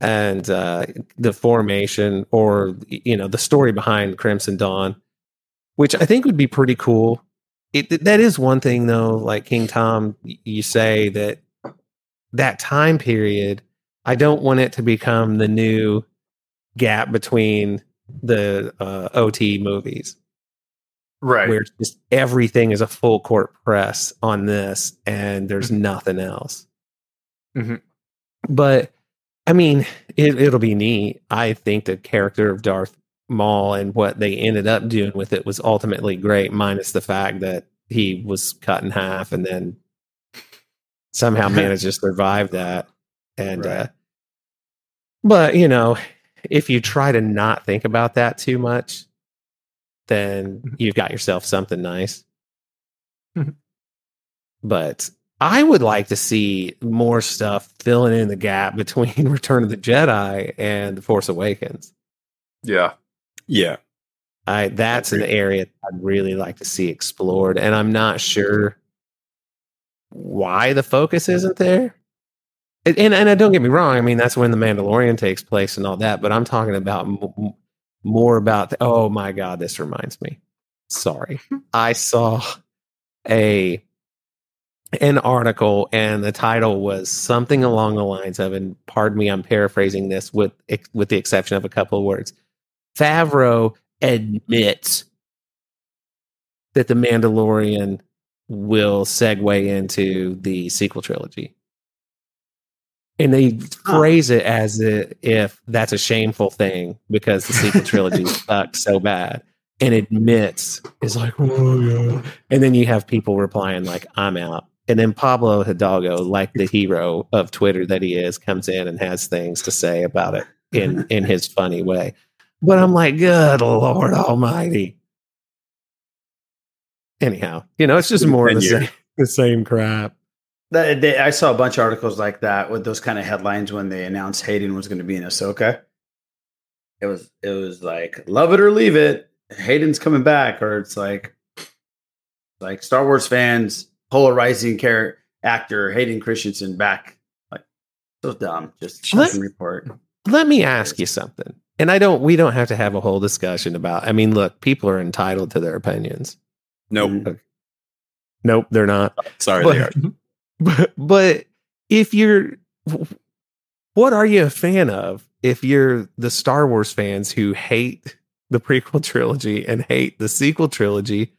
and the formation, or the story behind Crimson Dawn, which I think would be pretty cool. That is one thing, though. Like King Tom, you say that time period. I don't want it to become the new gap between the OT movies. Right. Where just everything is a full court press on this and there's nothing else. Mm-hmm. But, I mean, it'll be neat. I think the character of Darth Maul and what they ended up doing with it was ultimately great, minus the fact that he was cut in half and then somehow managed to survive that. And, but, if you try to not think about that too much, then you've got yourself something nice. Mm-hmm. But I would like to see more stuff filling in the gap between Return of the Jedi and The Force Awakens. Yeah. Yeah. That's an area that I'd really like to see explored, and I'm not sure why the focus isn't there. And don't get me wrong, I mean, that's when The Mandalorian takes place and all that, but I'm talking about more about oh my God, this reminds me. Sorry. I saw an article and the title was something along the lines of, and pardon me, I'm paraphrasing this with the exception of a couple of words. Favreau admits that The Mandalorian will segue into the sequel trilogy. And they phrase it as if that's a shameful thing because the sequel trilogy sucked so bad, and admits is like, oh, yeah. And then you have people replying like, I'm out. And then Pablo Hidalgo, like the hero of Twitter that he is, comes in and has things to say about it in his funny way. But I'm like, good Lord Almighty. Anyhow, it's just more of the same crap. I saw a bunch of articles like that with those kind of headlines when they announced Hayden was going to be in Ahsoka. It was like, love it or leave it, Hayden's coming back, or it's like Star Wars fans, polarizing character actor Hayden Christensen back. Like, so dumb. Just report. Let me ask you something, and we don't have to have a whole discussion about. I mean, look, people are entitled to their opinions. Nope, they're not. Sorry, they are. But what are you a fan of if you're the Star Wars fans who hate the prequel trilogy and hate the sequel trilogy?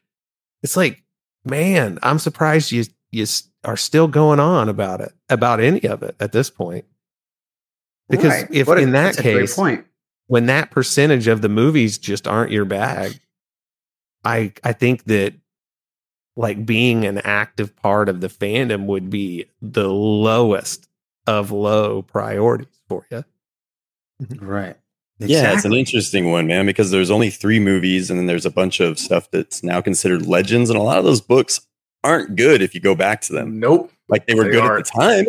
It's like, man, I'm surprised you are still going on about it, about any of it at this point. Because when that percentage of the movies just aren't your bag, I think that like being an active part of the fandom would be the lowest of low priorities for you. Right. Exactly. Yeah, it's an interesting one, man, because there's only 3 movies and then there's a bunch of stuff that's now considered legends. And a lot of those books aren't good if you go back to them. Nope. Like they were good at the time.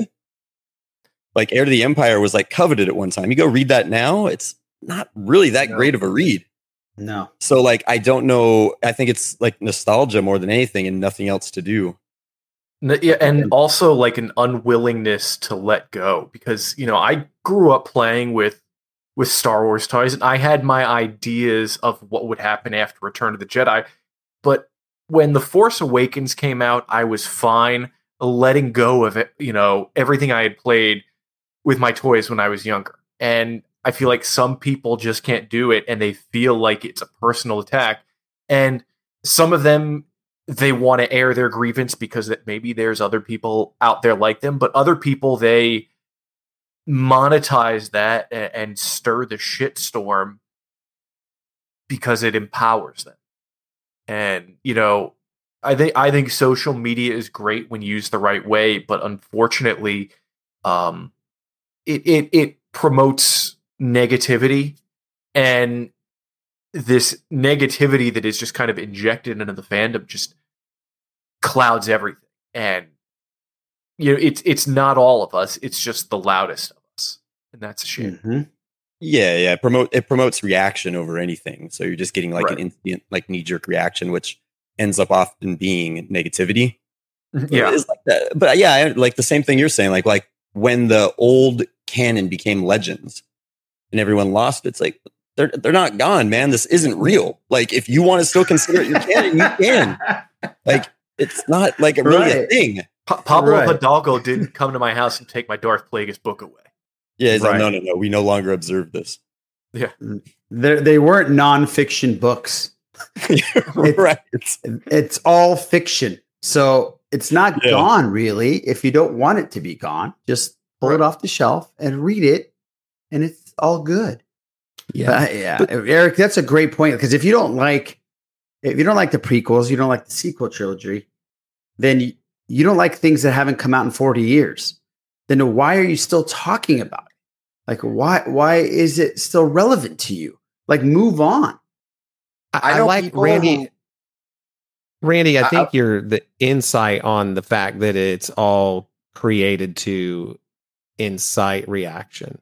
Like Heir to the Empire was like coveted at one time. You go read that now, it's not really that great of a read. No. So like, I don't know. I think it's like nostalgia more than anything and nothing else to do. Yeah, and also like an unwillingness to let go, because, I grew up playing with Star Wars toys, and I had my ideas of what would happen after Return of the Jedi. But when The Force Awakens came out, I was fine letting go of it. Everything I had played with my toys when I was younger. And I feel like some people just can't do it, and they feel like it's a personal attack. And some of them, they want to air their grievance because that maybe there's other people out there like them, but other people, they monetize that and stir the shitstorm because it empowers them. And, you know, I think social media is great when used the right way, but unfortunately, it promotes negativity, and this negativity that is just kind of injected into the fandom just clouds everything. And, you know, it's not all of us. It's just the loudest of us. And that's a shame. Mm-hmm. Yeah. It promotes reaction over anything. So you're just getting like an instant, like knee-jerk reaction, which ends up often being negativity. Yeah. It is like that. But yeah, like the same thing you're saying, like when the old canon became Legends and everyone lost, it's like, They're not gone, man. This isn't real. Like, if you want to still consider it your canon, you can. Like, it's not like a really a thing. Pablo Hidalgo didn't come to my house and take my Darth Plagueis book away. Yeah, he's like, no. We no longer observe this. Yeah, they weren't nonfiction books. It's all fiction, so it's not gone really. If you don't want it to be gone, just pull it off the shelf and read it, and it's all good. But Eric, that's a great point, because if you don't like the prequels, you don't like the sequel trilogy, then you don't like things that haven't come out in 40 years. Then why are you still talking about it? Like, why is it still relevant to you? Like, move on. I don't like Randy. Randy, I think you're the insight on the fact that it's all created to incite reaction.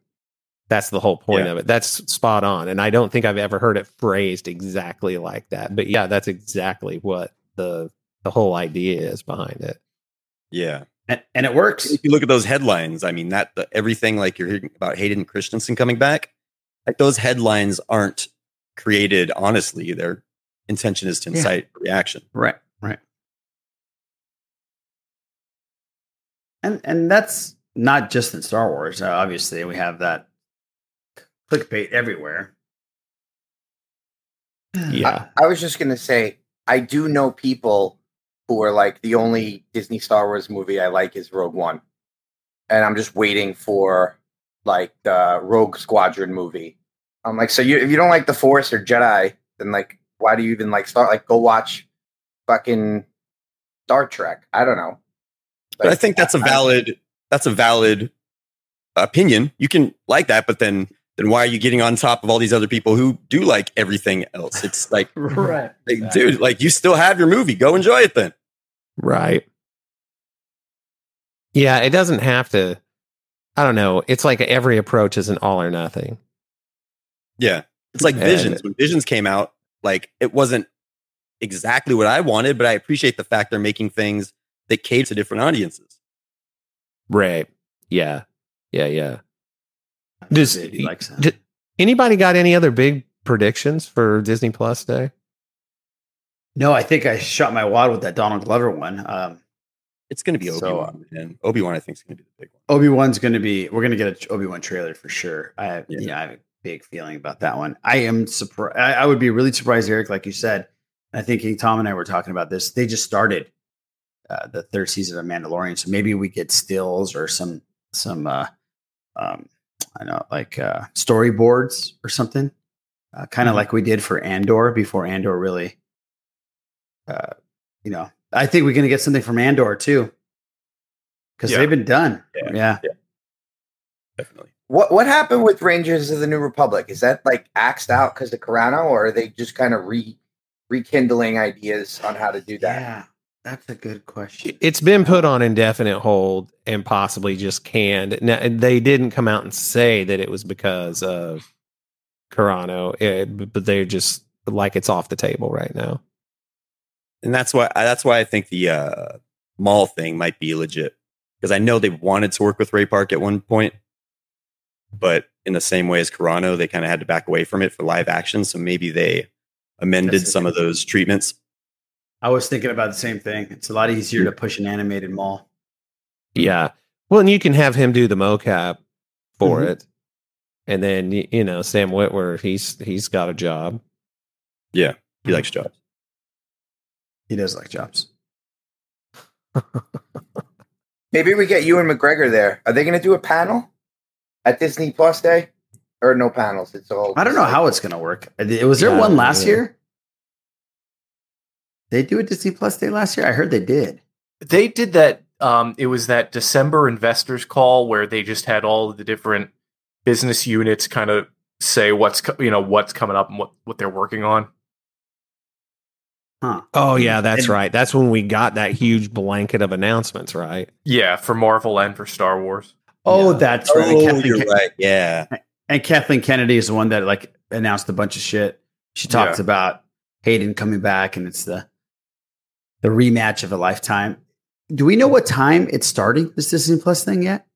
That's the whole point of it. That's spot on. And I don't think I've ever heard it phrased exactly like that. But yeah, that's exactly what the whole idea is behind it. Yeah. And it works. If you look at those headlines, I mean, everything like you're hearing about Hayden Christensen coming back, like those headlines aren't created honestly. Their intention is to incite reaction. Right. And that's not just in Star Wars. Obviously, we have that clickbait everywhere. Yeah. I was just going to say, I do know people who are like, the only Disney Star Wars movie I like is Rogue One. And I'm just waiting for like the Rogue Squadron movie. I'm like, so if you don't like the Force or Jedi, then like, why do you even like Star? Like, go watch fucking Star Trek. I don't know. But I think that's a valid opinion. You can like that, but then why are you getting on top of all these other people who do like everything else? It's like, dude, like you still have your movie. Go enjoy it then. Right. Yeah, it doesn't have to. I don't know. It's like every approach is an all or nothing. Yeah. It's like Visions. When Visions came out, like it wasn't exactly what I wanted, but I appreciate the fact they're making things that cater to different audiences. Right. Yeah. Does anybody got any other big predictions for Disney Plus Day? No, I think I shot my wad with that Donald Glover one. It's going to be Obi-Wan. And Obi-Wan, I think, is going to be the big one. Obi-Wan's going to be... We're going to get an Obi-Wan trailer for sure. I have a big feeling about that one. I am surprised. I would be really surprised, Eric, like you said. I think Tom and I were talking about this. They just started the third season of Mandalorian, so maybe we get stills or some storyboards or something, kind of like we did for Andor before Andor really, I think we're going to get something from Andor too. Cause they've been done. Yeah. Definitely. What happened with Rangers of the New Republic? Is that like axed out cause of Carano, or are they just kind of rekindling ideas on how to do that? Yeah. That's a good question. It's been put on indefinite hold and possibly just canned. Now, they didn't come out and say that it was because of Carano, but they're just like it's off the table right now. And that's why I think the Maul thing might be legit, because I know they wanted to work with Ray Park at one point, but in the same way as Carano, they kind of had to back away from it for live action. So maybe they amended some of those treatments. I was thinking about the same thing. It's a lot easier to push an animated Maul. Yeah. Well, and you can have him do the mocap for it. And then, you know, Sam Witwer, he's got a job. Yeah, he likes jobs. He does like jobs. Maybe we get Ewan McGregor there. Are they going to do a panel at Disney Plus Day? Or no panels? It's all. I don't know how it's going to work. Was there one last year? They do a Disney Plus Day last year? I heard they did. They did that. It was that December investors call where they just had all of the different business units kind of say what's coming up and what they're working on. Huh. Oh, yeah, that's right. That's when we got that huge blanket of announcements, right? Yeah, for Marvel and for Star Wars. Oh, yeah. That's right. You're right. Yeah. And Kathleen Kennedy is the one that like announced a bunch of shit. She talked about Hayden coming back, and it's the rematch of a lifetime. Do we know what time it's starting, this Disney Plus thing yet?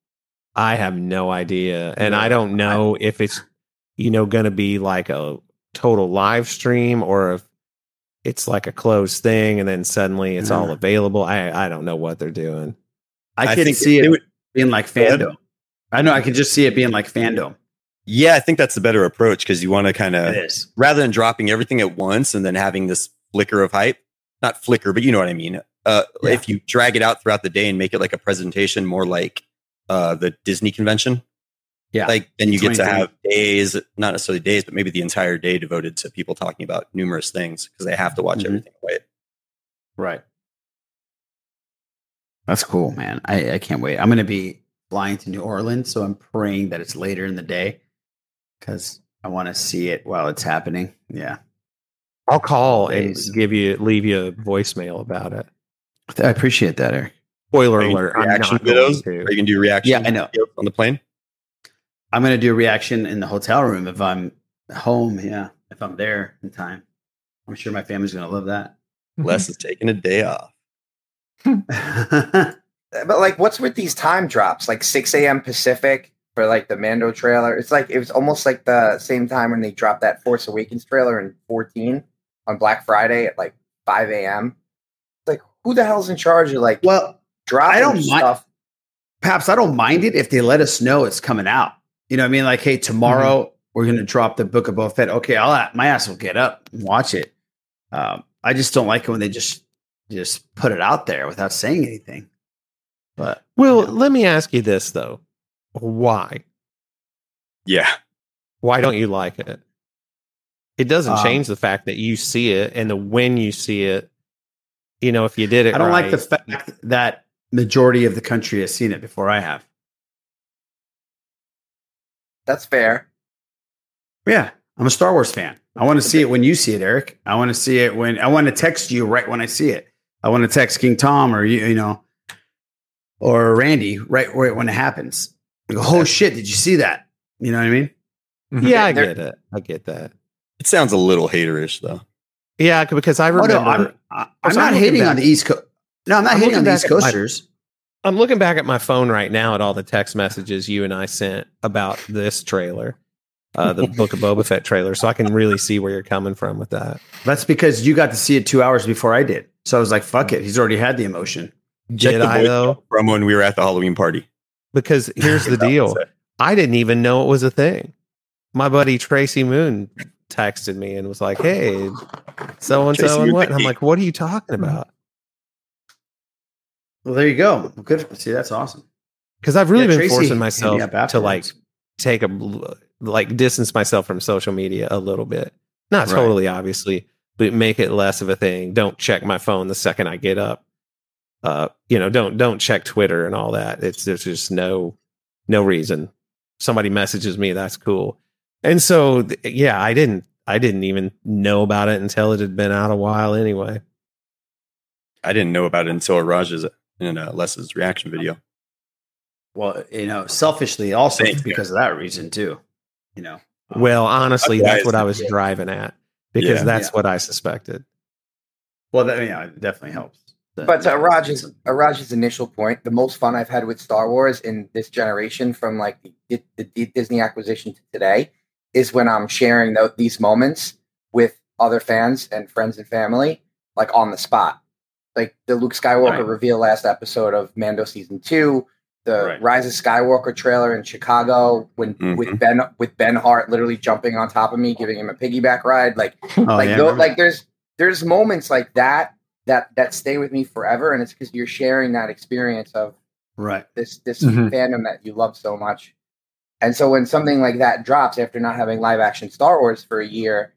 I have no idea. And I don't know if it's, you know, going to be like a total live stream or if it's like a closed thing and then suddenly it's all available. I don't know what they're doing. I can see it being like fandom. I know. I can just see it being like fandom. Yeah, I think that's the better approach because you want to kind of, rather than dropping everything at once and then having this flicker of hype, not flicker, but you know what I mean. If you drag it out throughout the day and make it like a presentation, more like the Disney convention. Yeah. Like, then you get to have days, not necessarily days, but maybe the entire day devoted to people talking about numerous things because they have to watch everything away. Right. That's cool, man. I can't wait. I'm going to be flying to New Orleans, so I'm praying that it's later in the day because I want to see it while it's happening. Yeah. I'll call and leave you a voicemail about it. I appreciate that, Eric. Spoiler alert. Reaction videos? Or you can do reaction videos on the plane? I'm going to do a reaction in the hotel room if I'm home. Yeah. If I'm there in time. I'm sure my family's going to love that. Les is taking a day off. But like, what's with these time drops? Like 6 a.m. Pacific for like the Mando trailer. It's like, it was almost like the same time when they dropped that Force Awakens trailer in 14 on Black Friday at like 5 a.m. Like, who the hell's in charge of like, dropping stuff? Perhaps I don't mind it if they let us know it's coming out. You know what I mean? Like, hey, tomorrow we're going to drop the Book of Boba Fett. Okay, my ass will get up and watch it. I just don't like it when they just put it out there without saying anything. But let me ask you this, though. Why? Yeah. Why don't you like it? It doesn't change the fact that you see it and the when you see it. You know, if you did it I don't like the fact that majority of the country has seen it before I have. That's fair. Yeah. I'm a Star Wars fan. I want to see it when you see it, Eric. I want to see it when I want to text you right when I see it. I want to text King Tom or you know, or Randy right when it happens. Like, oh shit, did you see that? You know what I mean? Yeah, I get it. I get that. It sounds a little haterish though. Yeah, because I remember. Oh, no, I'm not hating on the East Coast. No, I'm not hating on the East Coasters. I'm looking back at my phone right now at all the text messages you and I sent about this trailer, the Book of Boba Fett trailer, so I can really see where you're coming from with that. That's because you got to see it 2 hours before I did. So I was like, fuck it. He's already had the emotion. Did I, though? From when we were at the Halloween party. Because here's the deal. I didn't even know it was a thing. My buddy Tracy Moon texted me and was like, hey, so-and-so and what? And I'm like, what are you talking about? Well, there you go. Good. See, that's awesome. Because I've really been forcing myself to like take distance myself from social media a little bit. Not totally, obviously, but make it less of a thing. Don't check my phone the second I get up. You know, don't check Twitter and all that. There's just no reason. Somebody messages me, that's cool. And so, yeah, I didn't even know about it until it had been out a while anyway. I didn't know about it until Raj's in Les's reaction video. Well, you know, selfishly also because of that reason too, you know. Well, honestly, that's what I was driving at because that's what I suspected. Well, it definitely helps. But to Raj's initial point, the most fun I've had with Star Wars in this generation from like the Disney acquisition to today is when I'm sharing these moments with other fans and friends and family, like on the spot. Like the Luke Skywalker reveal last episode of Mando season 2, Rise of Skywalker trailer in Chicago when with Ben Hart literally jumping on top of me, giving him a piggyback ride. There's moments like that stay with me forever, and it's because you're sharing that experience of this fandom that you love so much. And so when something like that drops after not having live action Star Wars for a year,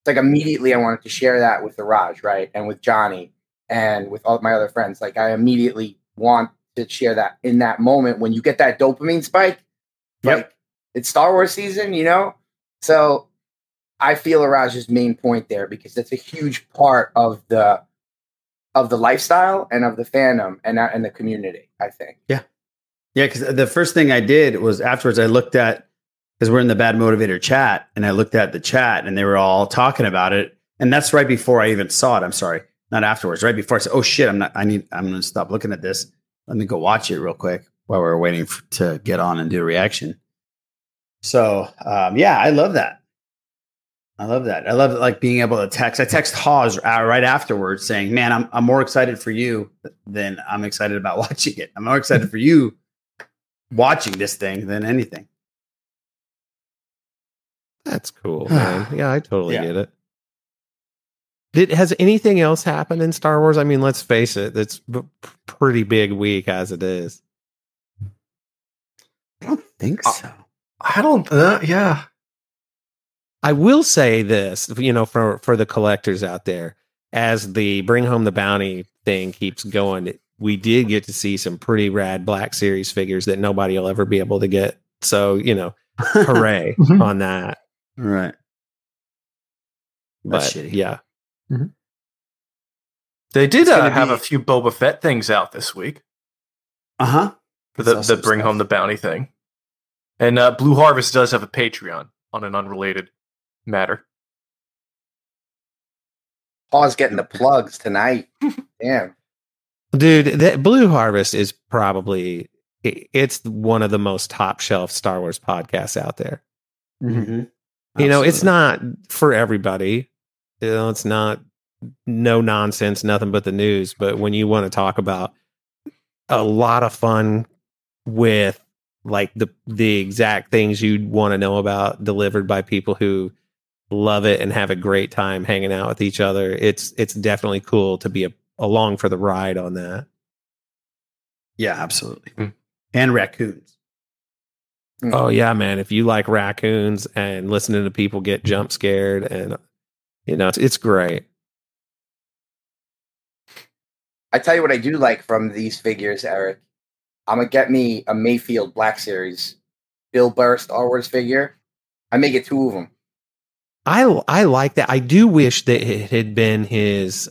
it's like immediately I wanted to share that with the Raj, right? And with Johnny and with all of my other friends. Like I immediately want to share that in that moment when you get that dopamine spike. Like it's Star Wars season, you know? So I feel Raj's main point there because that's a huge part of the lifestyle and of the fandom and the community, I think. Yeah. Yeah, because the first thing I did was afterwards I looked at, because we're in the Bad Motivator chat, and I looked at the chat and they were all talking about it. And that's right before I even saw it. I'm sorry, not afterwards. Right before I said, oh shit, I'm going to stop looking at this. Let me go watch it real quick while we're waiting to get on and do a reaction. So yeah, I love that. I love like being able to text. I text Hawes right afterwards saying, man, I'm more excited for you than I'm excited about watching it. I'm more excited for you watching this thing than anything. That's cool, man. Yeah, I totally get it. Has anything else happened in Star Wars? I mean, let's face it, it's pretty big week as it is. I don't think so. I don't yeah. I will say this, you know, for the collectors out there, as the Bring Home the Bounty thing keeps going, we did get to see some pretty rad Black Series figures that nobody will ever be able to get. So, you know, hooray on that. Right. But yeah. Mm-hmm. They did have a few Boba Fett things out this week. Uh-huh. For the Bring Home the Bounty thing. And Blue Harvest does have a Patreon on an unrelated matter. Paul's getting the plugs tonight. Damn. Dude, that Blue Harvest is probably, it's one of the most top shelf Star Wars podcasts out there. Mm-hmm. You know, it's not for everybody. You know, it's not no nonsense, nothing but the news. But when you want to talk about a lot of fun with like the exact things you'd want to know about delivered by people who love it and have a great time hanging out with each other, it's definitely cool to be along for the ride on that. Yeah, absolutely. Mm. And raccoons. Mm. Oh yeah, man. If you like raccoons and listening to people get jump scared, and you know, it's great. I tell you what I do like from these figures, Eric. I'm gonna get me a Mayfield Black Series Bill Burr Star Wars figure. I may get two of them. I like that. I do wish that it had been his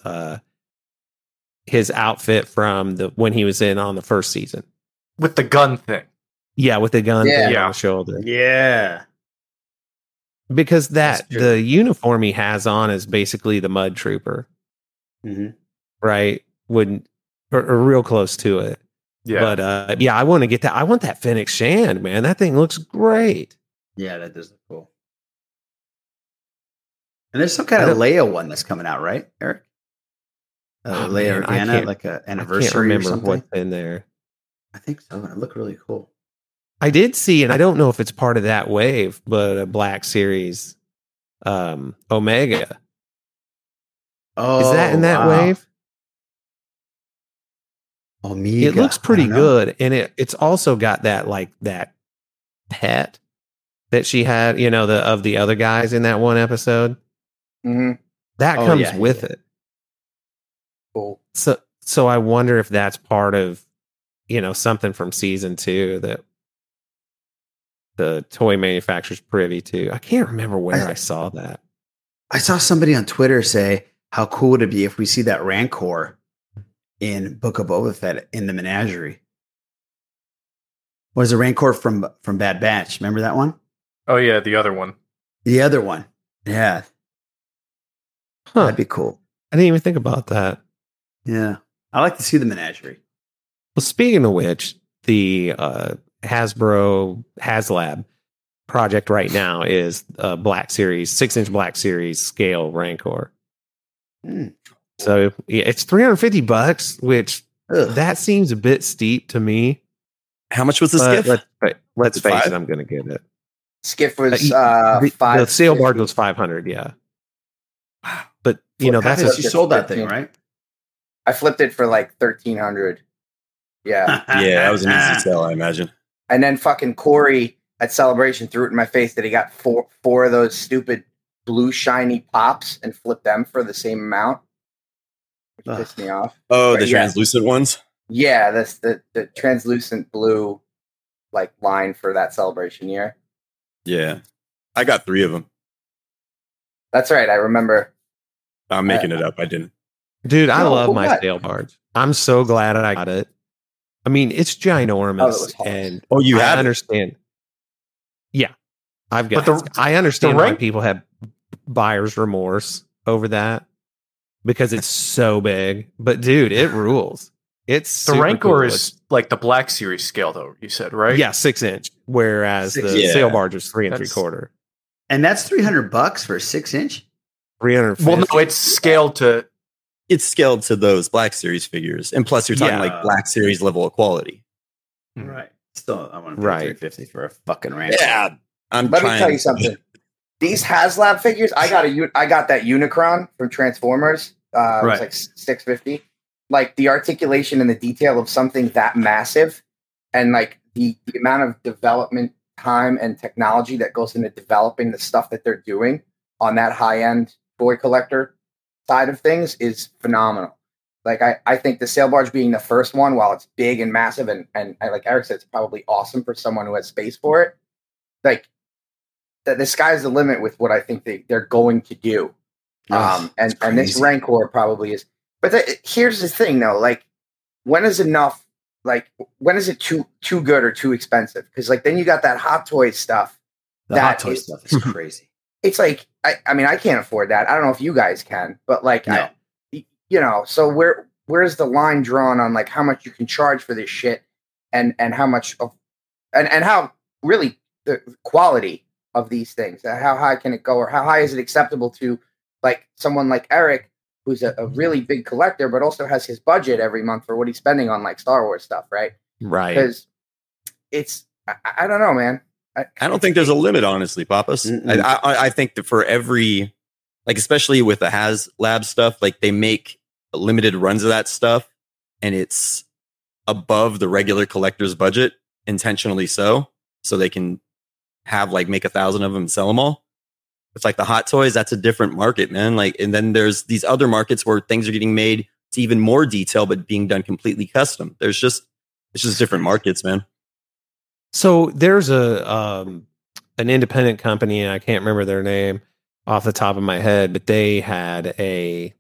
outfit from when he was in on the first season with the gun thing. Yeah. With the gun thing on the shoulder. Yeah. Because the uniform he has on is basically the Mud Trooper. Mm-hmm. Right. Or real close to it. Yeah. But I want to get that. I want that Fennec Shand, man. That thing looks great. Yeah. That does look cool. And there's some kind of Leia one that's coming out, right, Eric? Leia Organa, like an anniversary. I can't remember what's in there. I think so. It looked really cool. I did see, and I don't know if it's part of that wave, but a Black Series Omega. Oh, is that in that wave? Omega. It looks pretty good, and it's also got that like that pet that she had, you know, of the other guys in that one episode. Mm-hmm. That comes with it. So I wonder if that's part of, you know, something from season 2 that the toy manufacturer's privy to. I can't remember where I saw that. I saw somebody on Twitter say, how cool would it be if we see that Rancor in Book of Boba Fett in the menagerie? Was the Rancor from Bad Batch? Remember that one? Oh yeah, the other one. Yeah. Huh. That'd be cool. I didn't even think about that. Yeah, I like to see the menagerie. Well, speaking of which, the Hasbro HasLab project right now is a Black Series, 6-inch Black Series scale Rancor. Mm. So yeah, it's $350, which that seems a bit steep to me. How much was the skiff? Let's face it, I'm going to get it. Skiff was $5. The sale bargain was $500. Yeah. Wow. But you know, that's you sold that thing, right? I flipped it for like $1,300. Yeah. Yeah, that was an easy sell, I imagine. And then fucking Corey at Celebration threw it in my face that he got four of those stupid blue shiny pops and flipped them for the same amount, which pissed me off. Oh, but the translucent ones? Yeah, that's the translucent blue like line for that Celebration year. Yeah. I got three of them. That's right. I remember. I'm making it up. I didn't. Dude, I love my sale barge. I'm so glad I got it. I mean, it's ginormous. I understand. Yeah. I've got I understand why people have buyer's remorse over that because it's so big. But dude, it rules. It's the Rancor cool. Is like the Black Series scale, though, you said, right? Yeah, 6-inch. Whereas the sale barge is 3 3/4. And that's $300 for a 6-inch? 300. Well, no, it's scaled to. It's scaled to those Black Series figures, and plus you're talking like Black Series level of quality, right? Still, I want to pay $350 for a fucking Rancor. Yeah, let me tell you something. These HasLab figures, I got that Unicron from Transformers. It was like $650. Like the articulation and the detail of something that massive, and like the amount of development time and technology that goes into developing the stuff that they're doing on that high end toy collector side of things is phenomenal. Like I think the sale barge being the first one, while it's big and massive and like Eric said, it's probably awesome for someone who has space for it. Like the sky's the limit with what I think they're going to do. And this Rancor probably is. But here's the thing though, like when is enough? Like when is it too good or too expensive? Because like then you got that Hot Toys stuff. The Hot Toys stuff is crazy. It's like, I mean, I can't afford that. I don't know if you guys can, but like, no. So where's the line drawn on like how much you can charge for this shit and how much of, and how really the quality of these things, how high can it go or how high is it acceptable to like someone like Eric, who's a really big collector, but also has his budget every month for what he's spending on like Star Wars stuff. Right. Right. Because it's, I don't know, man. I don't think there's a limit, honestly, Pappas. Mm-hmm. I think that for every, like, especially with the HasLab stuff, like, they make limited runs of that stuff, and it's above the regular collector's budget, intentionally so they can have, like, make 1,000 of them and sell them all. It's like the Hot Toys, that's a different market, man. Like, and then there's these other markets where things are getting made to even more detail, but being done completely custom. It's just different markets, man. So there's an independent company, and I can't remember their name off the top of my head, but they had a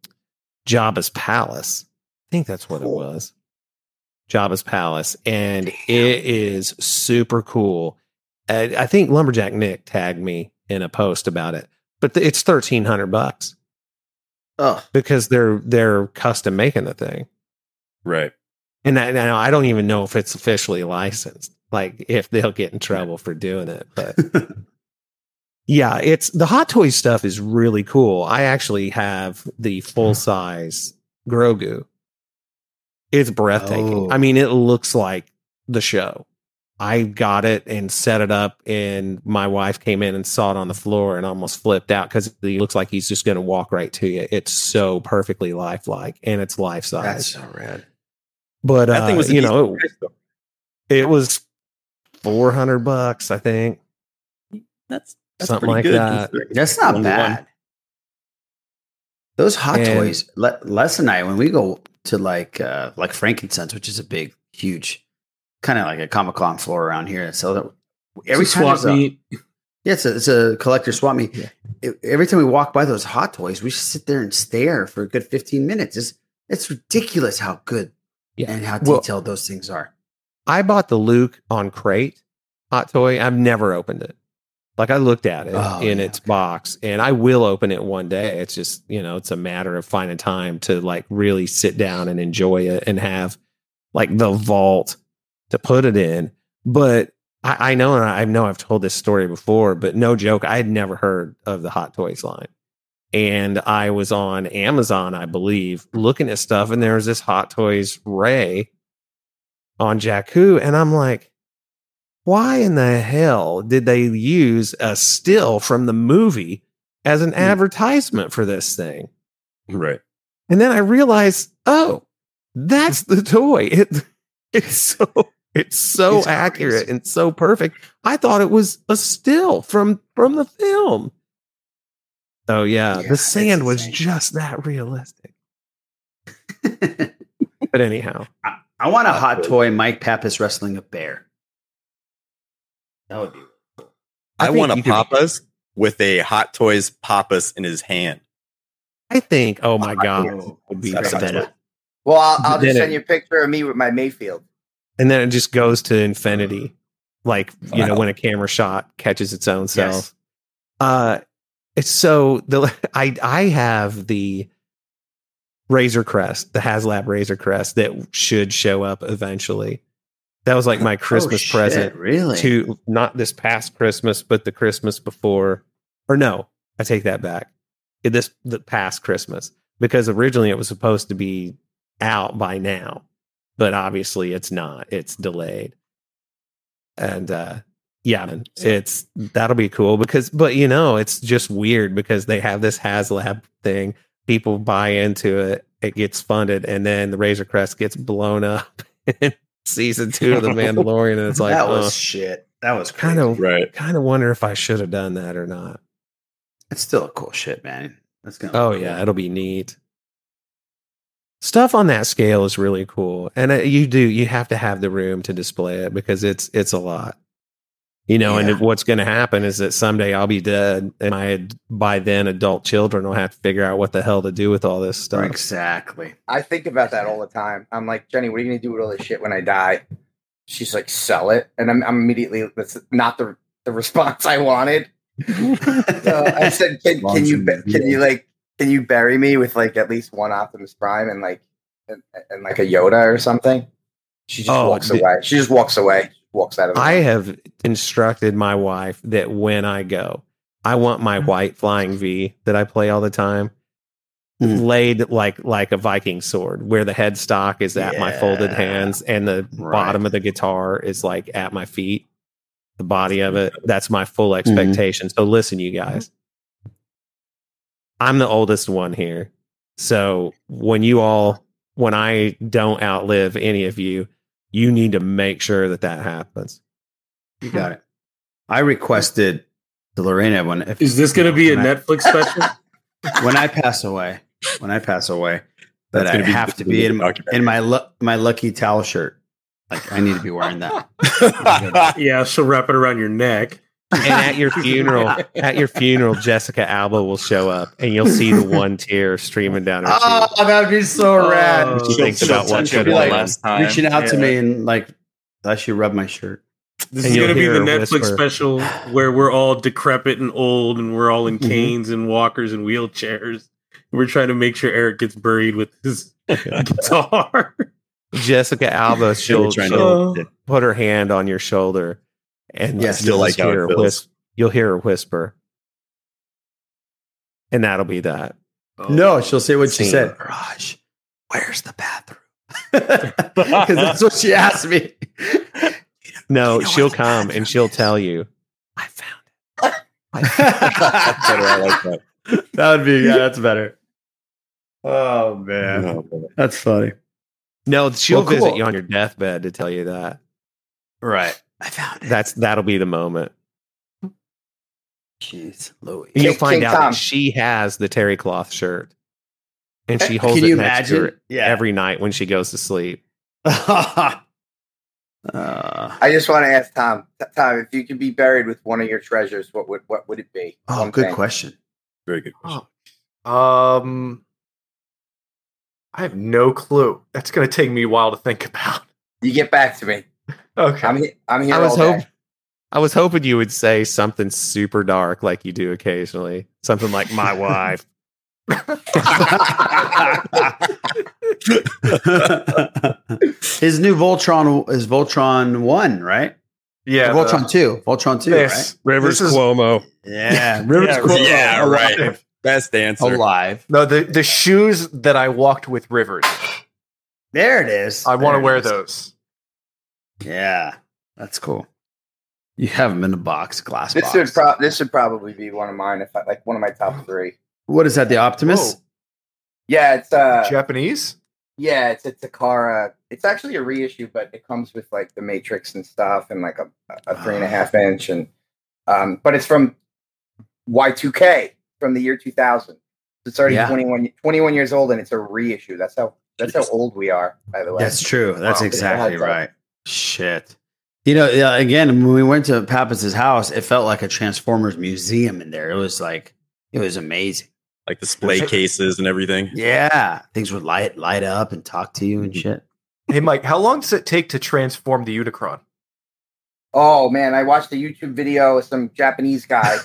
Jabba's Palace. I think that's what it was. Jabba's Palace. And it is super cool. I think Lumberjack Nick tagged me in a post about it, but it's $1,300. Oh, because they're custom making the thing. Right. And I don't even know if it's officially licensed. Like if they'll get in trouble for doing it, but yeah, it's the Hot Toys stuff is really cool. I actually have the full size Grogu. It's breathtaking. I mean, it looks like the show. I got it and set it up, and my wife came in and saw it on the floor and almost flipped out because he looks like he's just going to walk right to you. It's so perfectly lifelike, and it's life size. That's so rad. But I think it was $400, I think. That's something like good. That. That's not bad. Those Hot Toys, Les and I, when we go to like Frankincense, which is a big, huge, kind of like a Comic-Con floor around here. So every swap meet, yeah, it's a collector swap meet. Yeah. Every time we walk by those Hot Toys, we just sit there and stare for a good 15 minutes. It's ridiculous how good and how detailed those things are. I bought the Luke on crate Hot Toy. I've never opened it. Like I looked at it its box, and I will open it one day. It's just, it's a matter of finding time to like really sit down and enjoy it and have like the vault to put it in. But I know, and I know I've told this story before, but no joke, I had never heard of the Hot Toys line. And I was on Amazon, I believe, looking at stuff, and there was this Hot Toys Ray on Jakku, and I'm like, why in the hell did they use a still from the movie as an advertisement for this thing? Right. And then I realized, oh, that's the toy. It's so accurate and so perfect. I thought it was a still from the film. Oh, yeah the sand was just that realistic. But anyhow, I want a hot toy Mike Pappas wrestling a bear. That would be cool. I want a Pappas with a Hot Toys Pappas in his hand. I think, oh my God, would be better. Well, I'll just send you a picture of me with my Mayfield. And then it just goes to infinity. Like, you know, when a camera shot catches its own self. Yes. I have the Razor Crest, the HasLab Razor Crest that should show up eventually. That was like my Christmas present. Really? To not this past Christmas, but the Christmas before. Or no, I take that back. The past Christmas. Because originally it was supposed to be out by now. But obviously it's not. It's delayed. And that'll be cool but you know, it's just weird because they have this HasLab thing. People buy into it. It gets funded. And then the Razor Crest gets blown up in season 2 of The Mandalorian. And it's like, that was shit. That was kind of wonder if I should have done that or not. It's still a cool shit, man. That's going it'll be neat. Stuff on that scale is really cool, and you have to have the room to display it because it's a lot, you know. Yeah. And what's going to happen is that someday I'll be dead, and my by then adult children will have to figure out what the hell to do with all this stuff. Exactly. I think about that all the time. I'm like, Jenny, what are you going to do with all this shit when I die? She's like, sell it, and I'm immediately, that's not the response I wanted. So I said, Can you bury me with like at least one Optimus Prime and like a Yoda or something? She just walks away. She just walks away. Walks out of the room. I have instructed my wife that when I go, I want my white Flying V that I play all the time laid like a Viking sword, where the headstock is at my folded hands and the bottom of the guitar is like at my feet. The body of it. That's my full expectation. So listen, you guys. I'm the oldest one here. So when I don't outlive any of you, you need to make sure that happens. You got it. I requested to Lorena is this going to be a Netflix special? When I pass away, that I have to be in my lucky towel shirt. Like, I need to be wearing that. Yeah. So wrap it around your neck. And at your funeral, Jessica Alba will show up, and you'll see the one tear streaming down her cheek. Oh, that would be so rad! She thinks about what she did last time, reaching out to me, and like, I should rub my shirt. This is going to be the Netflix special where we're all decrepit and old, and we're all in canes and walkers and wheelchairs. We're trying to make sure Eric gets buried with his guitar. Jessica Alba, she'll put her hand on your shoulder. And you'll hear her whisper, and that'll be that. Oh, no, she'll say what she said. Raj, where's the bathroom? Because that's what she asked me. She'll come and she'll tell you. I found it. That's better. I like that. That would be that's better. Oh man, that's funny. No, she'll visit you on your deathbed to tell you that. Right. I found it. That'll be the moment. Jeez, Louis. You'll find out that she has the terry cloth shirt, and she holds it next to her every night when she goes to sleep. I just want to ask Tom. Tom, if you could be buried with one of your treasures, what would it be? Oh, good question. Very good question. I have no clue. That's going to take me a while to think about. You get back to me. Okay, I'm here I was hoping you would say something super dark like you do occasionally. Something like, my wife. His Voltron 1, right? Yeah. Or Voltron 2. Voltron 2, right? Rivers Cuomo. Yeah. Rivers Cuomo. Yeah, right. Best answer. Alive. No, the shoes that I walked with Rivers. There it is. I want to wear those. Yeah, that's cool. You have them in a box, glass box. This would probably be one of mine, if I, like one of my top three. What is that? The Optimus? Whoa. Yeah, it's Japanese. Yeah, it's a Takara. It's actually a reissue, but it comes with like the Matrix and stuff, and like a 3.5 inch, and but it's from Y2K from the year 2000. It's already 21 years old, and it's a reissue. That's how old we are, by the way. That's true. That's exactly right. Shit. You know, again, when we went to Pappas's house, it felt like a Transformers museum in there. It was like, it was amazing. Like display cases and everything. Yeah. Things would light up and talk to you and shit. Hey, Mike, how long does it take to transform the Unicron? Oh, man. I watched a YouTube video of some Japanese guy.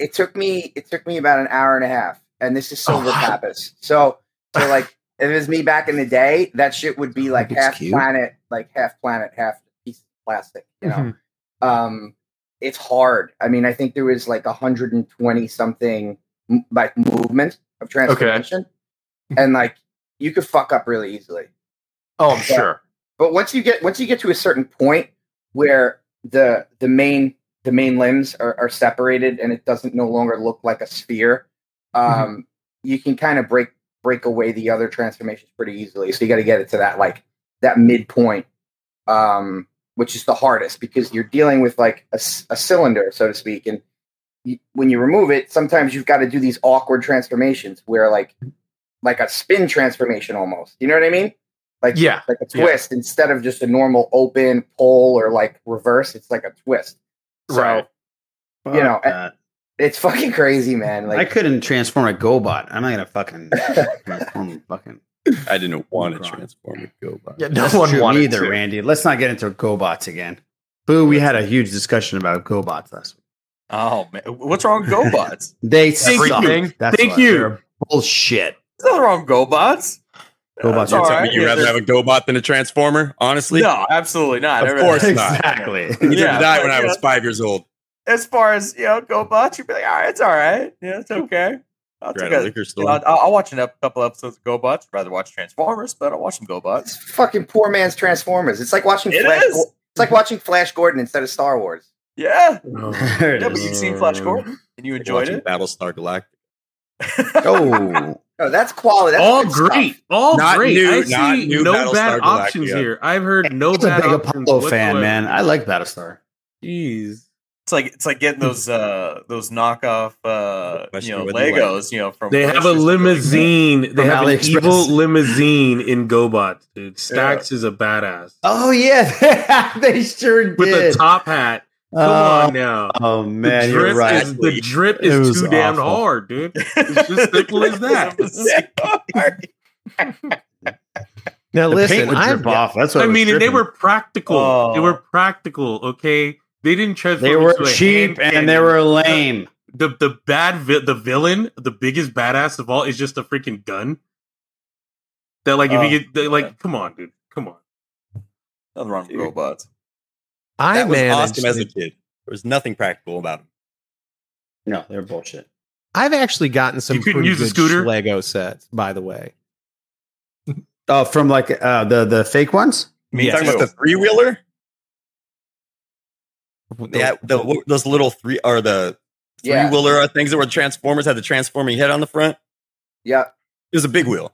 It took me about an hour and a half. And this is Silver Pappas. So like, if it was me back in the day, that shit would be like half planet, half piece of plastic, you know? Mm-hmm. It's hard. I mean, I think there was like 120 something like movement of transformation. Okay. And like, you could fuck up really easily. Oh, I'm sure. But once you get to a certain point where the main limbs are separated and it doesn't no longer look like a sphere, mm-hmm. you can kind of break away the other transformations pretty easily. So you got to get it to that midpoint, which is the hardest because you're dealing with like a cylinder, so to speak. And when you remove it, sometimes you've got to do these awkward transformations where like a spin transformation almost, you know what I mean? Like a twist instead of just a normal open pull or like reverse. It's like a twist. So, right. Fuck, you know, it's fucking crazy, man. Like, I couldn't transform a GoBot. I'm not gonna fucking transform a fucking. I didn't want to transform a GoBot. Yeah, no one wanted either, to. Randy. Let's not get into GoBots again. Boo! We had a huge discussion about GoBots last week. Oh man, what's wrong with GoBots? They suck. Thank you. Bullshit. There's nothing wrong with GoBots. GoBots. Right. You rather have a GoBot than a Transformer? Honestly, no, absolutely not. Of course not. Exactly. You didn't die when I was 5 years old. As far as, you know, GoBots, you'd be like, all right, it's all right. Yeah, it's okay. I'll watch a couple episodes of GoBots. I'd rather watch Transformers, but I'll watch some GoBots. It's fucking poor man's Transformers. It's like watching Flash Gordon instead of Star Wars. Yeah. Oh, yeah, but you've seen Flash Gordon, and you enjoyed it. Battlestar Galactica. Oh, that's quality. That's all great. Stuff. All not great. New, I see new no bad Galactica. Options here. I've heard no it's bad options. I'm a big options. Apollo fan, man. I like Battlestar. Jeez. It's like getting those knockoff you know Legos, you know, from they have a limousine. They have an evil limousine in GoBots, dude. Stax is a badass. Oh yeah, they sure did. With a top hat. Come on now. Oh man, you're right. The drip is too damn hard, dude. It's just simple as that. Now listen, I drip off. That's what I mean. And they were practical. Oh. They were practical. Okay. They didn't transform. They were cheap and they were lame. The villain, the biggest badass of all, is just a freaking gun. That like if you get like, come on, dude, come on. Nothing wrong with robots. I was awesome as a kid. There was nothing practical about them. No, they're bullshit. I've actually gotten some pretty good Lego sets, by the way. From like the fake ones. You talking about the 3-wheeler? Yeah, those little three-wheeler things that were Transformers had the transforming head on the front. Yeah, it was a big wheel.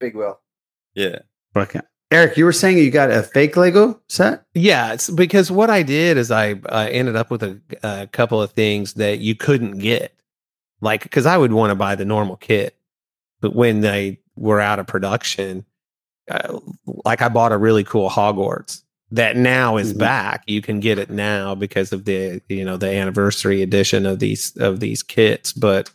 Big wheel. Yeah. Okay. Eric, you were saying you got a fake Lego set? Yeah, it's because what I did is I ended up with a couple of things that you couldn't get, like because I would want to buy the normal kit, but when they were out of production, like I bought a really cool Hogwarts. That now is back. You can get it now because of the the anniversary edition of these kits. But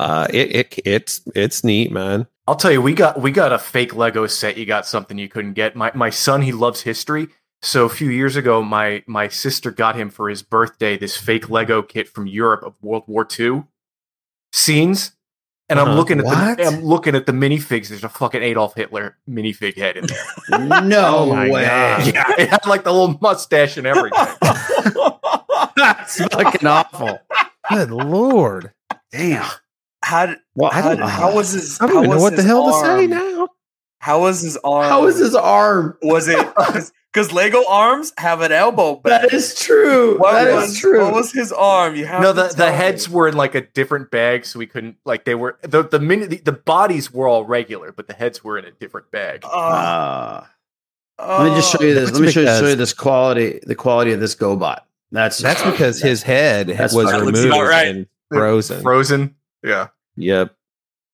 it's neat, man. I'll tell you, we got a fake Lego set. You got something you couldn't get. My son, he loves history. So a few years ago, my sister got him for his birthday this fake Lego kit from Europe of World War II scenes. And I'm looking at the minifigs. There's a fucking Adolf Hitler minifig head in there. No way! Yeah, it had like the little mustache and everything. That's fucking awful. Good lord! Damn. How was his? I don't even know what the hell to say now. How was his arm? Was it? Because Lego arms have an elbow back. That is true. That is true. What was his arm? The heads were in like a different bag, so we couldn't like they were the bodies were all regular, but the heads were in a different bag. Let me just show you this. Let me show you the quality of this GoBot. That's because his head was removed and frozen. Yeah. Yep.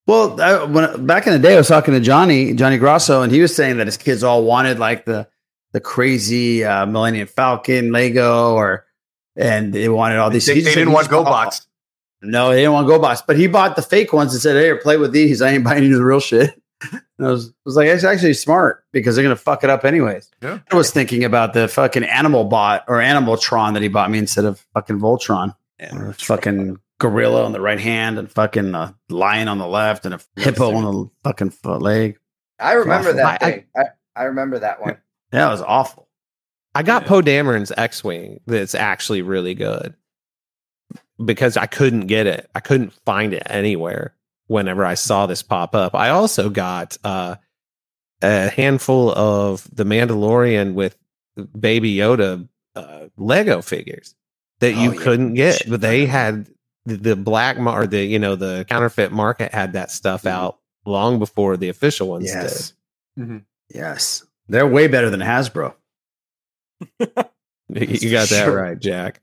Well, back in the day, I was talking to Johnny Grosso, and he was saying that his kids all wanted like the crazy Millennium Falcon Lego, and they wanted all these. They didn't want GoBots. No, they didn't want GoBots, but he bought the fake ones and said, "Hey, play with these. I ain't buying you the real shit." And I was like, "It's actually smart because they're gonna fuck it up anyways." Yeah. I was thinking about the fucking Animal Bot or Animaltron that he bought me instead of fucking Voltron. Or fucking gorilla on the right hand and fucking lion on the left and a hippo on the fucking foot leg. I remember that thing. I remember that one. That was awful. I got Poe Dameron's X-Wing that's actually really good because I couldn't get it. I couldn't find it anywhere whenever I saw this pop up. I also got a handful of The Mandalorian with Baby Yoda Lego figures that couldn't get, but they had the black market, the counterfeit market had that stuff out long before the official ones did. Mm-hmm. Yes. They're way better than Hasbro. You got that right, Jack.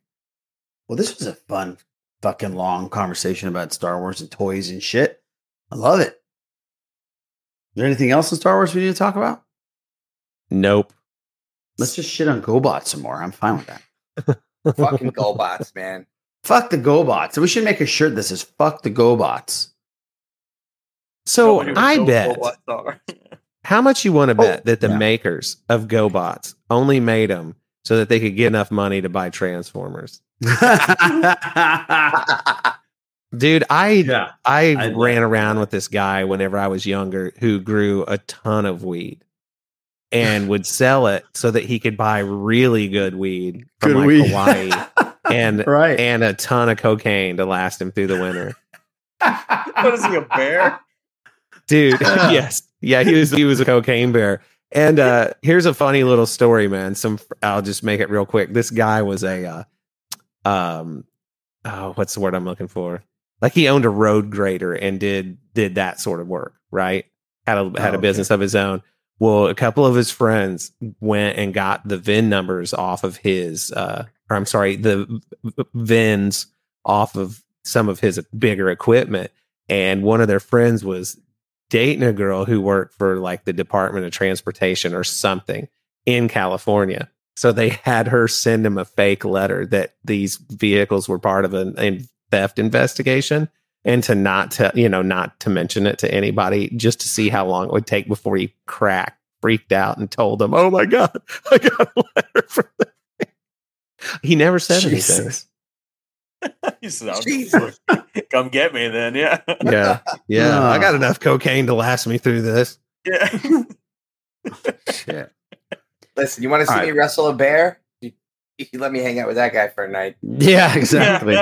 Well, this was a fun, fucking long conversation about Star Wars and toys and shit. I love it. Is there anything else in Star Wars we need to talk about? Nope. Let's just shit on GoBots some more. I'm fine with that. Fucking GoBots, man. Fuck the GoBots. We should make a shirt that says "Fuck the GoBots." So I bet. How much you want to bet that the makers of GoBots only made them so that they could get enough money to buy Transformers? Dude, I ran around with this guy whenever I was younger who grew a ton of weed and would sell it so that he could buy really good weed from Hawaii and a ton of cocaine to last him through the winter. What is he, a bear? Dude, yes. Yeah, he was a cocaine bear. And here's a funny little story, man. I'll just make it real quick. This guy was a what's the word I'm looking for? Like he owned a road grader and did that sort of work, right? Had a business of his own. Well, a couple of his friends went and got the VIN numbers off of his the VINs off of some of his bigger equipment, and one of their friends was dating a girl who worked for like the Department of Transportation or something in California. So they had her send him a fake letter that these vehicles were part of a theft investigation and to not to mention it to anybody, just to see how long it would take before he freaked out and told them, "Oh my God, I got a letter from that." He never said anything. He said, "Come get me then." Yeah. I got enough cocaine to last me through this. Yeah. Shit. Listen, you want to see me wrestle a bear? You let me hang out with that guy for a night. Yeah, exactly.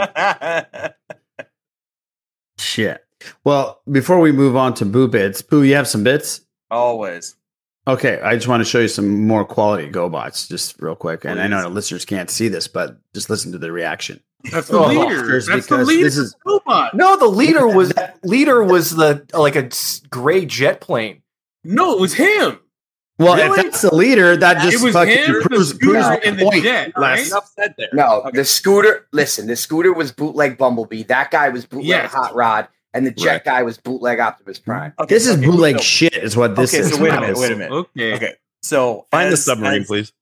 Shit. Well, before we move on to Boo Bits, Boo, you have some bits? Always. Okay, I just want to show you some more quality GoBots just real quick. And I know the listeners can't see this, but just listen to the reaction. That's the leader. That's the leader. This is GoBot. No, the leader was like a gray jet plane. No, it was him. Well, really? If that's the leader, that just fucking proves the point. Jet, right? There. No, okay. The scooter. Listen, the scooter was bootleg Bumblebee. That guy was bootleg Hot Rod, and the jet guy was bootleg Optimus Prime. Okay, this is bootleg shit, is what this is. So wait a minute. Okay. So find the submarine, please.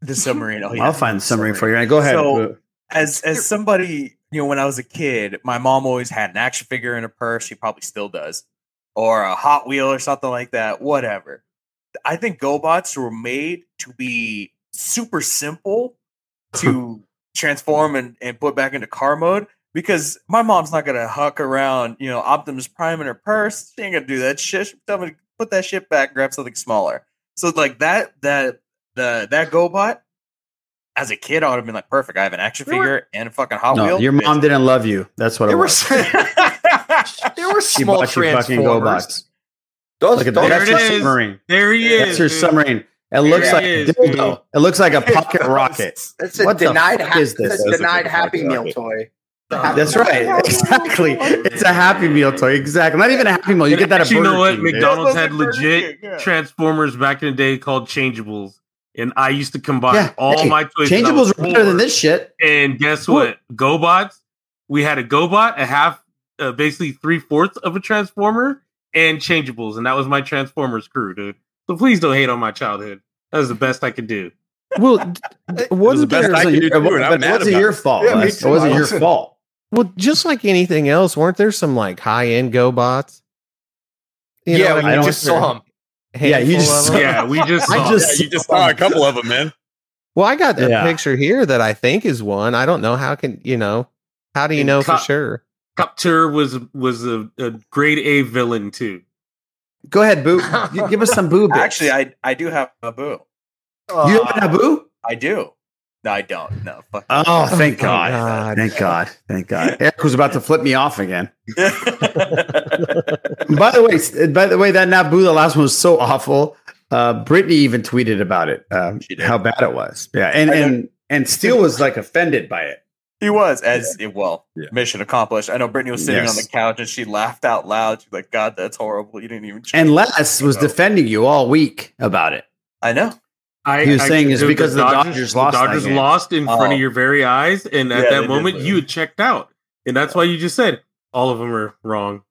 The submarine. Oh, yeah. I'll find the submarine for you. Right, go ahead. So, As somebody, when I was a kid, my mom always had an action figure in her purse. She probably still does. Or a Hot Wheel or something like that. Whatever. I think GoBots were made to be super simple to transform and put back into car mode. Because my mom's not going to huck around, Optimus Prime in her purse. She ain't going to do that shit. She'll tell me to put that shit back, grab something smaller. So like that GoBot, as a kid, I would have been like, perfect. I have an action figure and a fucking Hot Wheel. Your mom didn't love you. That's what it was. There were small Transformers. Fucking GoBots. There it is. Submarine. There he is. That's your submarine. It looks like a dildo. It looks like a pocket rocket. It's a denied Happy Meal toy. That's right. Exactly. It's a Happy Meal toy. Exactly. Not even a Happy Meal. You get that at Burger King. You know what? McDonald's had legit Transformers back in the day called Changeables. And I used to combine all my toys. Changeables were better than this shit. And guess what? GoBots. We had a GoBot, a half, basically 3/4 of a Transformer, and Changeables. And that was my Transformers crew, dude. So please don't hate on my childhood. That was the best I could do. Well, it wasn't your fault. Yeah, it wasn't your fault. Well, just like anything else, weren't there some like high-end GoBots? You just saw a couple of them, man. Well, I got that picture here that I think is one. I don't know how can you know. How do you know for sure? Copter was a grade A villain too. Go ahead, Boo. Give us some Boo. Bits. Actually, I do have a Boo. You have a Boo? I do. No, I don't. No. Fuck. Oh, thank God. Thank God. Eric was about to flip me off again. By the way, that Naboo, the last one was so awful. Brittany even tweeted about it. How bad it was. Yeah, and Steele was like offended by it. He was, mission accomplished. I know Brittany was sitting on the couch and she laughed out loud. She's like, God, that's horrible. You didn't even change. And Les was defending you all week about it. I know. He was saying it's because the Dodgers lost in front of your very eyes. And at that moment, you had checked out. And that's why you just said, all of them are wrong.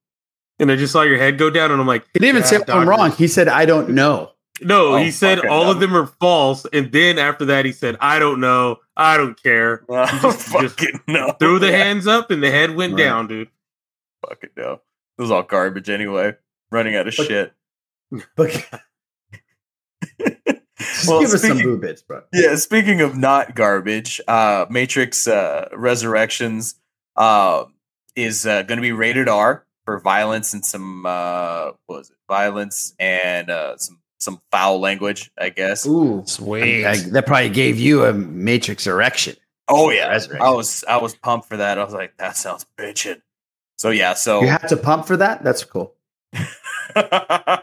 And I just saw your head go down and I'm like. He didn't even say I'm wrong. He said, I don't know. No, he said all of them are false. And then after that, he said, I don't know. I don't care. Just threw the hands up and the head went down, dude. Fuck it, no. It was all garbage anyway. Running out of shit. Give us some boo bits, bro. Yeah, speaking of not garbage, Matrix Resurrections is going to be rated R for violence and some violence and some foul language, I guess. Ooh, sweet! That probably gave you a Matrix erection. Oh yeah, I was pumped for that. I was like, that sounds bitchin'. So yeah, so you have to pump for that. That's cool. Yeah,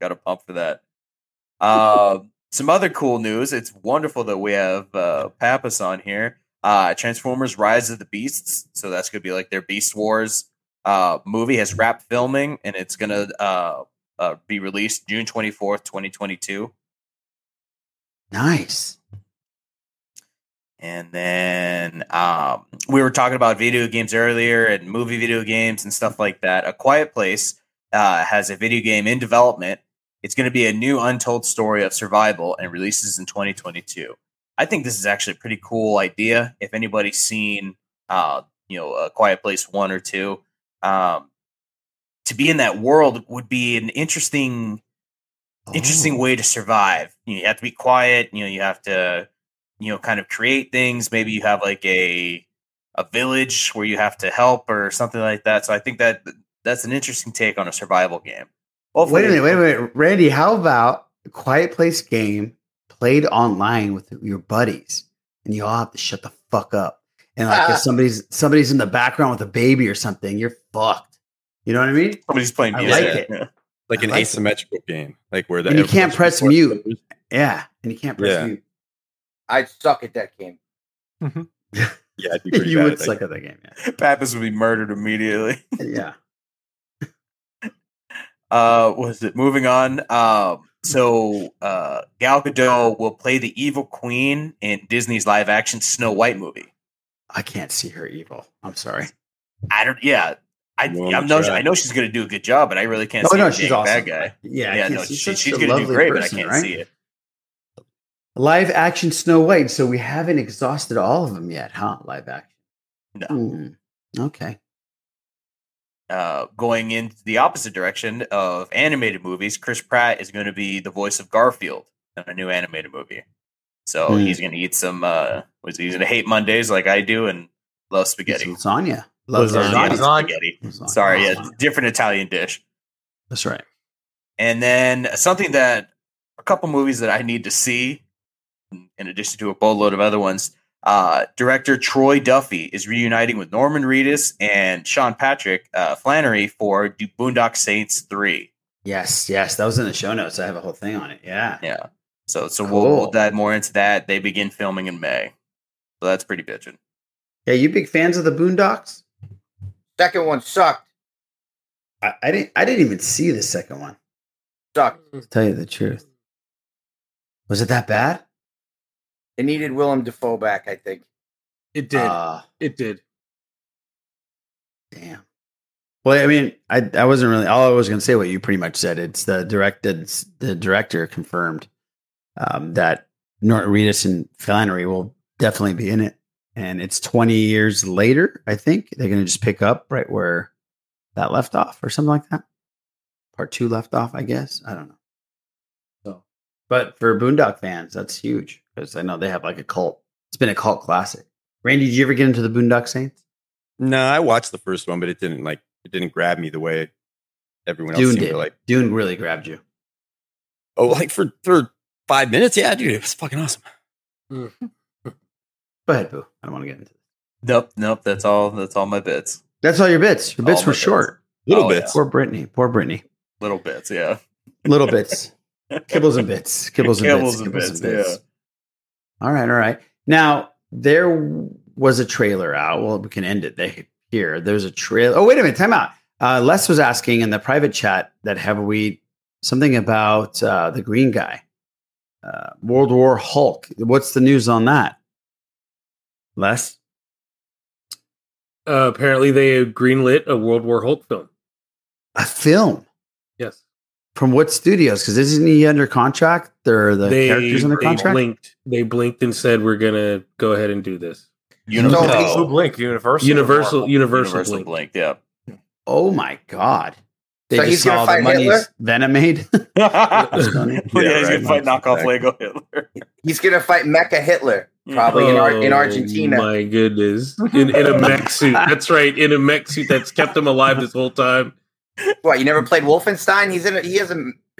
got to pump for that. Some other cool news. It's wonderful that we have Pappas on here. Transformers Rise of the Beasts. So that's going to be like their Beast Wars movie has wrapped filming and it's going to be released June 24th, 2022. Nice. And then we were talking about video games earlier and movie video games and stuff like that. A Quiet Place has a video game in development. It's going to be a new untold story of survival and releases in 2022. I think this is actually a pretty cool idea. If anybody's seen, A Quiet Place 1 or 2, to be in that world would be an interesting way to survive. You have to be quiet. You have to, kind of create things. Maybe you have like a village where you have to help or something like that. So I think that that's an interesting take on a survival game. Hopefully. Wait a minute. Randy, how about a Quiet Place game played online with your buddies and you all have to shut the fuck up? And like if somebody's in the background with a baby or something, you're fucked. You know what I mean? Somebody's playing music. Like an asymmetrical game. Like where you can't press mute. Yeah. And you can't press mute. I'd suck at that game. Mm-hmm. Yeah, I'd be pretty bad would suck at that game. Yeah. Pappas would be murdered immediately. Yeah. Moving on. So Gal Gadot will play the evil queen in Disney's live action Snow White movie. I can't see her evil. I'm sorry. I don't. Yeah, I know she's going to do a good job, but I really can't. She's awesome. Bad guy. She's going to do great, but I can't see it. Live action Snow White. So we haven't exhausted all of them yet, huh? Live action. No. Okay. Going in the opposite direction of animated movies, Chris Pratt is going to be the voice of Garfield in a new animated movie. So he's going to eat some. He's going to hate Mondays like I do and love spaghetti. Lasagna. Spaghetti. Lasagna. Sorry, different Italian dish. That's right. And then a couple movies that I need to see, in addition to a boatload of other ones. Director Troy Duffy is reuniting with Norman Reedus and Sean Patrick Flannery for Boondock Saints 3. Yes. That was in the show notes. I have a whole thing on it. Yeah. So cool. we'll dive more into that. They begin filming in May. So that's pretty bitchin'. Yeah, you big fans of the Boondocks? Second one sucked. I didn't even see the second one. Sucked. To tell you the truth. Was it that bad? It needed Willem Dafoe back, I think. It did. It did. Damn. Well, I mean, I wasn't really. All I was going to say, what you pretty much said, it's the director confirmed that Norton Reedus and Flannery will definitely be in it, and it's 20 years later. I think they're going to just pick up right where that left off, or something like that. Part 2 left off, I guess. I don't know. So, but for Boondock fans, that's huge because I know they have like a cult. It's been a cult classic. Randy, did you ever get into the Boondock Saints? No, I watched the first one, but it didn't grab me the way everyone else seemed to like. Dune really grabbed you. Oh, like for 5 minutes? Yeah, dude, it was fucking awesome. Go ahead, Boo. I don't want to get into it. Nope. That's all my bits. That's all your bits. Your bits were short. Little bits. Yeah. Poor Brittany. Little bits, yeah. Little bits. Kibbles and bits. Kibbles and bits. Yeah. All right. Now, there was a trailer out. Well, we can end it here. There's a trailer. Oh, wait a minute. Time out. Les was asking in the private chat that have we something about the green guy. World War Hulk. What's the news on that? Les? Apparently, they greenlit a World War Hulk film. A film? Yes. From what studios? Because isn't he under contract? Or the characters under contract? They blinked and said, we're going to go ahead and do this. Universal blinked. Yeah. Oh, my God. They just saw the money Venom made. He's going to fight knockoff Lego Hitler. He's going to fight Mecha Hitler. Probably in Argentina. My goodness. In a mech suit. That's right. In a mech suit that's kept him alive this whole time. What, you never played Wolfenstein?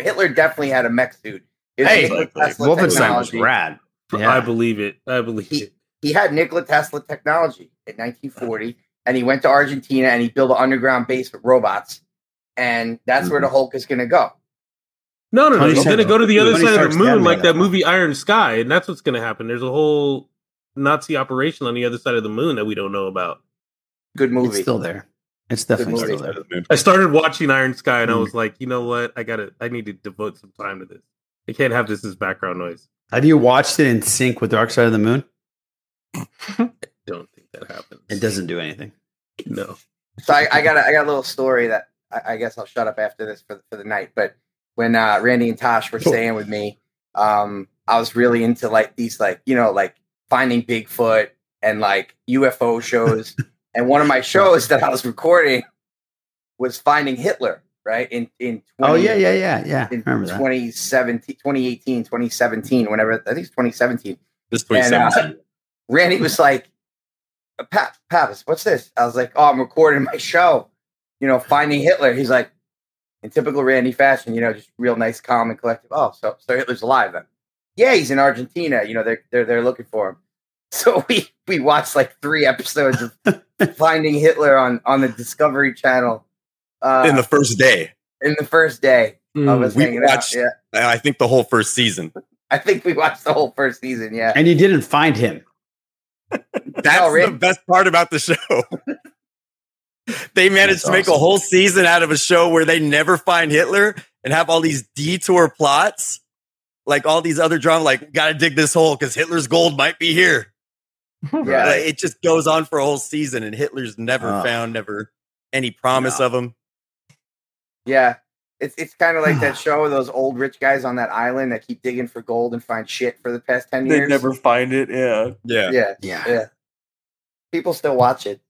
Hitler definitely had a mech suit. Wolfenstein was rad. Yeah. I believe it. He had Nikola Tesla technology in 1940, and he went to Argentina and he built an underground base with robots. And that's where the Hulk is going to go. No. He's going to go to the other side of the moon, like that movie Iron Sky, and that's what's going to happen. There's a whole Nazi operation on the other side of the moon that we don't know about. Good movie. It's still there. It's definitely still there. I started watching Iron Sky, and I was like, you know what? I need to devote some time to this. I can't have this as background noise. Have you watched it in sync with Dark Side of the Moon? I don't think that happens. It doesn't do anything. No. So I got a little story that I guess I'll shut up after this for the night. But when Randy and Tosh were staying with me, I was really into like these like finding Bigfoot and like UFO shows. And one of my shows that I was recording was Finding Hitler, right? In 2017, whenever, I think it's 2017. This 2017. Randy was like, Pappas, what's this? I was like, oh, I'm recording my show, Finding Hitler. He's like, in typical Randy fashion, just real nice, calm, and collective. Oh, so Hitler's alive then. Yeah, he's in Argentina. They're looking for him. So we watched like 3 episodes of Finding Hitler on the Discovery Channel. In the first day. Of us hanging out. Yeah. I think the whole first season. Yeah. And you didn't find him. That's the best part about the show. They managed to make a whole season out of a show where they never find Hitler and have all these detour plots, like all these other drama, like gotta dig this hole because Hitler's gold might be here. Yeah, it just goes on for a whole season, and Hitler's never found, never any promise of him. Yeah, it's kind of like that show of those old rich guys on that island that keep digging for gold and find shit for the past 10 years. They never find it. Yeah. People still watch it.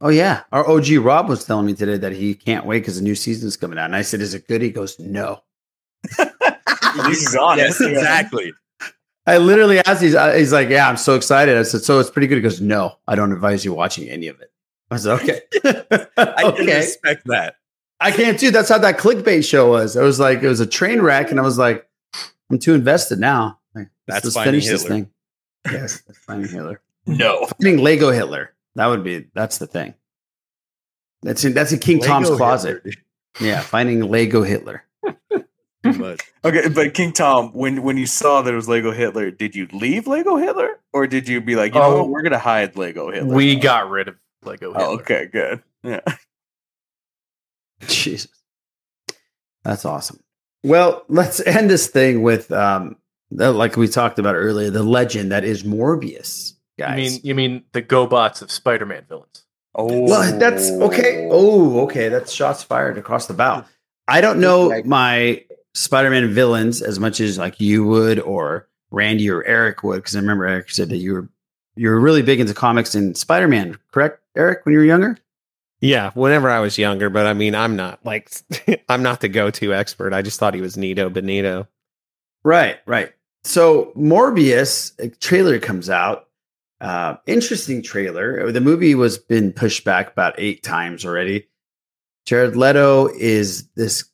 Oh yeah, our OG Rob was telling me today that he can't wait because the new season's coming out, and I said, "Is it good?" He goes, "No." He's honest. Yes, exactly. I literally asked. He's like, "Yeah, I'm so excited." I said, "So it's pretty good." He goes, "No, I don't advise you watching any of it." I said, "Okay." I didn't expect that. I can't do. That's how that clickbait show was. It was like it was a train wreck, and I was like, "I'm too invested now." Like, let's finish Hitler. This thing. Yes, Finding Hitler. No, Finding Lego Hitler. That's the thing. That's in King Lego Tom's closet. Hitler. Yeah, finding Lego Hitler. Okay, but King Tom, when you saw that it was Lego Hitler, did you leave Lego Hitler? Or did you be like, you know what, we're going to hide Lego Hitler? We got rid of Lego Hitler. Oh, okay, good. Yeah. Jesus. That's awesome. Well, let's end this thing with, like we talked about earlier, the legend that is Morbius, guys. You mean the GoBots of Spider-Man villains? Oh, well, that's okay. Oh, okay. That's shots fired across the bow. I don't know my Spider-Man villains as much as like you would or Randy or Eric would, because I remember Eric said that you were really big into comics and Spider-Man, correct, Eric, when you were younger? Yeah, whenever I was younger, but I mean, I'm not the go-to expert. I just thought he was Nito Benito. Right. So Morbius, a trailer comes out. Interesting trailer. The movie was been pushed back about 8 times already. Jared Leto is this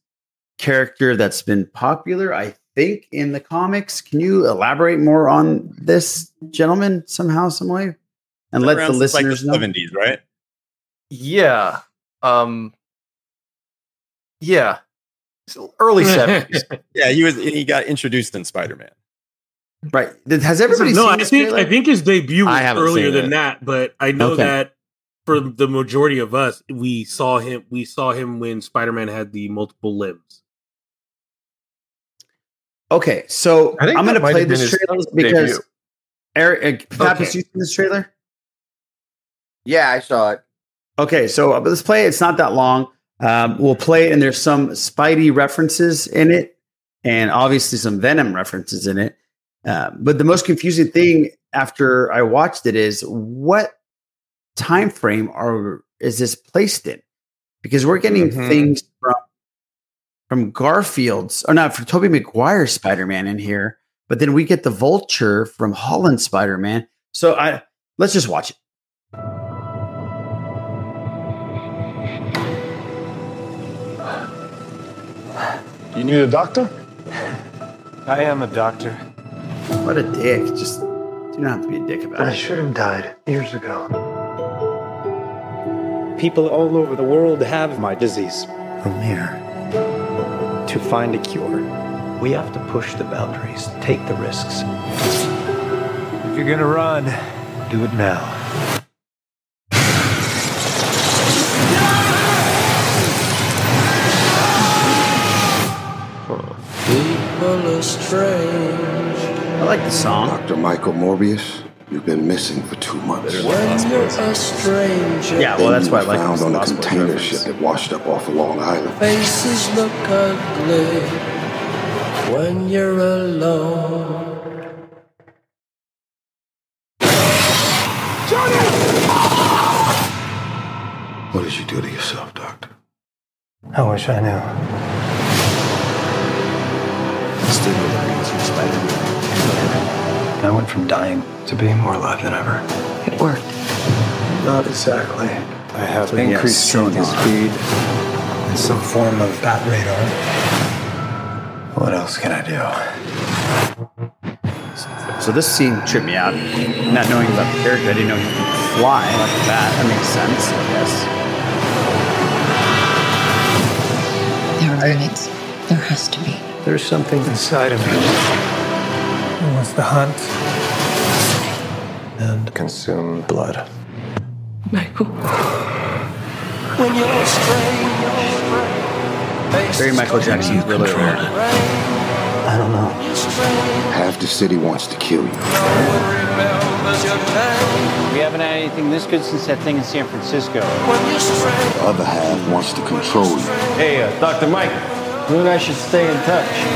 character that's been popular, I think, in the comics. Can you elaborate more on this gentleman somehow, some way? And let the listeners know. Like the 70s, right? Yeah. Yeah. So early 70s. Yeah, he got introduced in Spider-Man. Right. Has everybody seen this trailer? I think his debut was earlier than that, but I know that for the majority of us, we saw him when Spider-Man had the multiple limbs. Okay, so I'm going to play this trailer because Eric Pappas, you seen this trailer? Yeah, I saw it. Okay, so let's play it. It's not that long. We'll play it, and there's some Spidey references in it, and obviously some Venom references in it. But the most confusing thing after I watched it is what time frame is this placed in? Because we're getting things from Garfield's, or not, from Tobey Maguire's Spider-Man in here, but then we get the Vulture from Holland's Spider-Man. So let's just watch it. You need a doctor? I am a doctor. What a dick. Just do not have to be a dick about it. I should have died years ago. People all over the world have my disease. I'm here to find a cure. We have to push the boundaries, take the risks. If you're gonna run, do it now. People are strange. I like the song. Dr. Michael Morbius, you've been missing for 2 months. Yeah, well, that's why I like it. Found on a container ship that washed up off of Long Island. Faces look ugly when you're alone. Johnny! What did you do to yourself, Doctor? I wish I knew. Steele brings you Spider-Man. I went from dying to being more alive than ever. It worked. Not exactly. I have increased speed and some form of bat radar. What else can I do? So this scene tripped me out. Not knowing about the character, I didn't know he could fly like a bat. That makes sense, I guess. There are limits. There has to be. There's something inside of me. It wants to hunt and consume blood. Michael. When you're strange, very Michael Jackson. I don't know. Half the city wants to kill you. We haven't had anything this good since that thing in San Francisco. The other half wants to control you. Hey, Dr. Mike, you and I should stay in touch.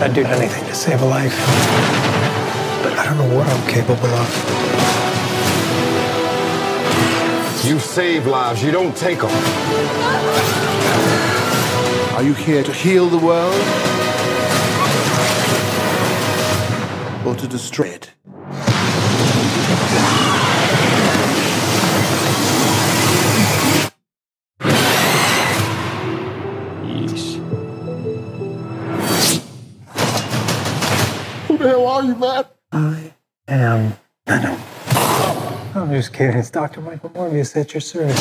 I'd do anything to save a life, but I don't know what I'm capable of. You save lives, you don't take them. Are you here to heal the world? Or to destroy it? Who the hell are you, Matt? I am Venom. I'm just kidding. It's Dr. Michael Morbius at your service.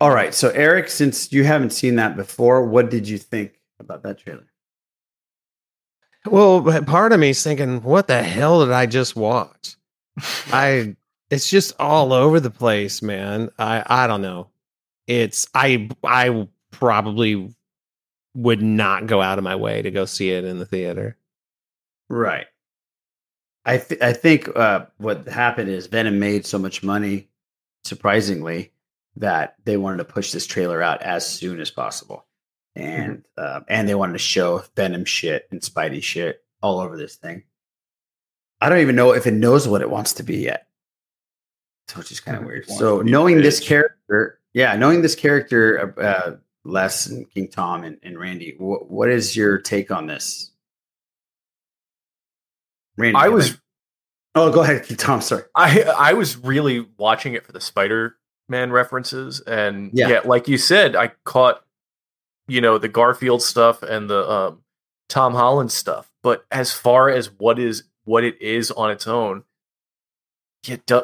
All right. So, Eric, since you haven't seen that before, what did you think about that trailer? Well, part of me is thinking, what the hell did I just watch? It's just all over the place, man. I don't know. I probably would not go out of my way to go see it in the theater. Right. I think what happened is Venom made so much money, surprisingly, that they wanted to push this trailer out as soon as possible. And and they wanted to show Venom shit and Spidey shit all over this thing. I don't even know if it knows what it wants to be yet. Which is kind of weird. So knowing this character, Les and King Tom and Randy, what is your take on this? Randy, go ahead, King Tom. Sorry, I was really watching it for the Spider-Man references, and yeah, like you said, I caught the Garfield stuff and the Tom Holland stuff. But as far as what it is on its own.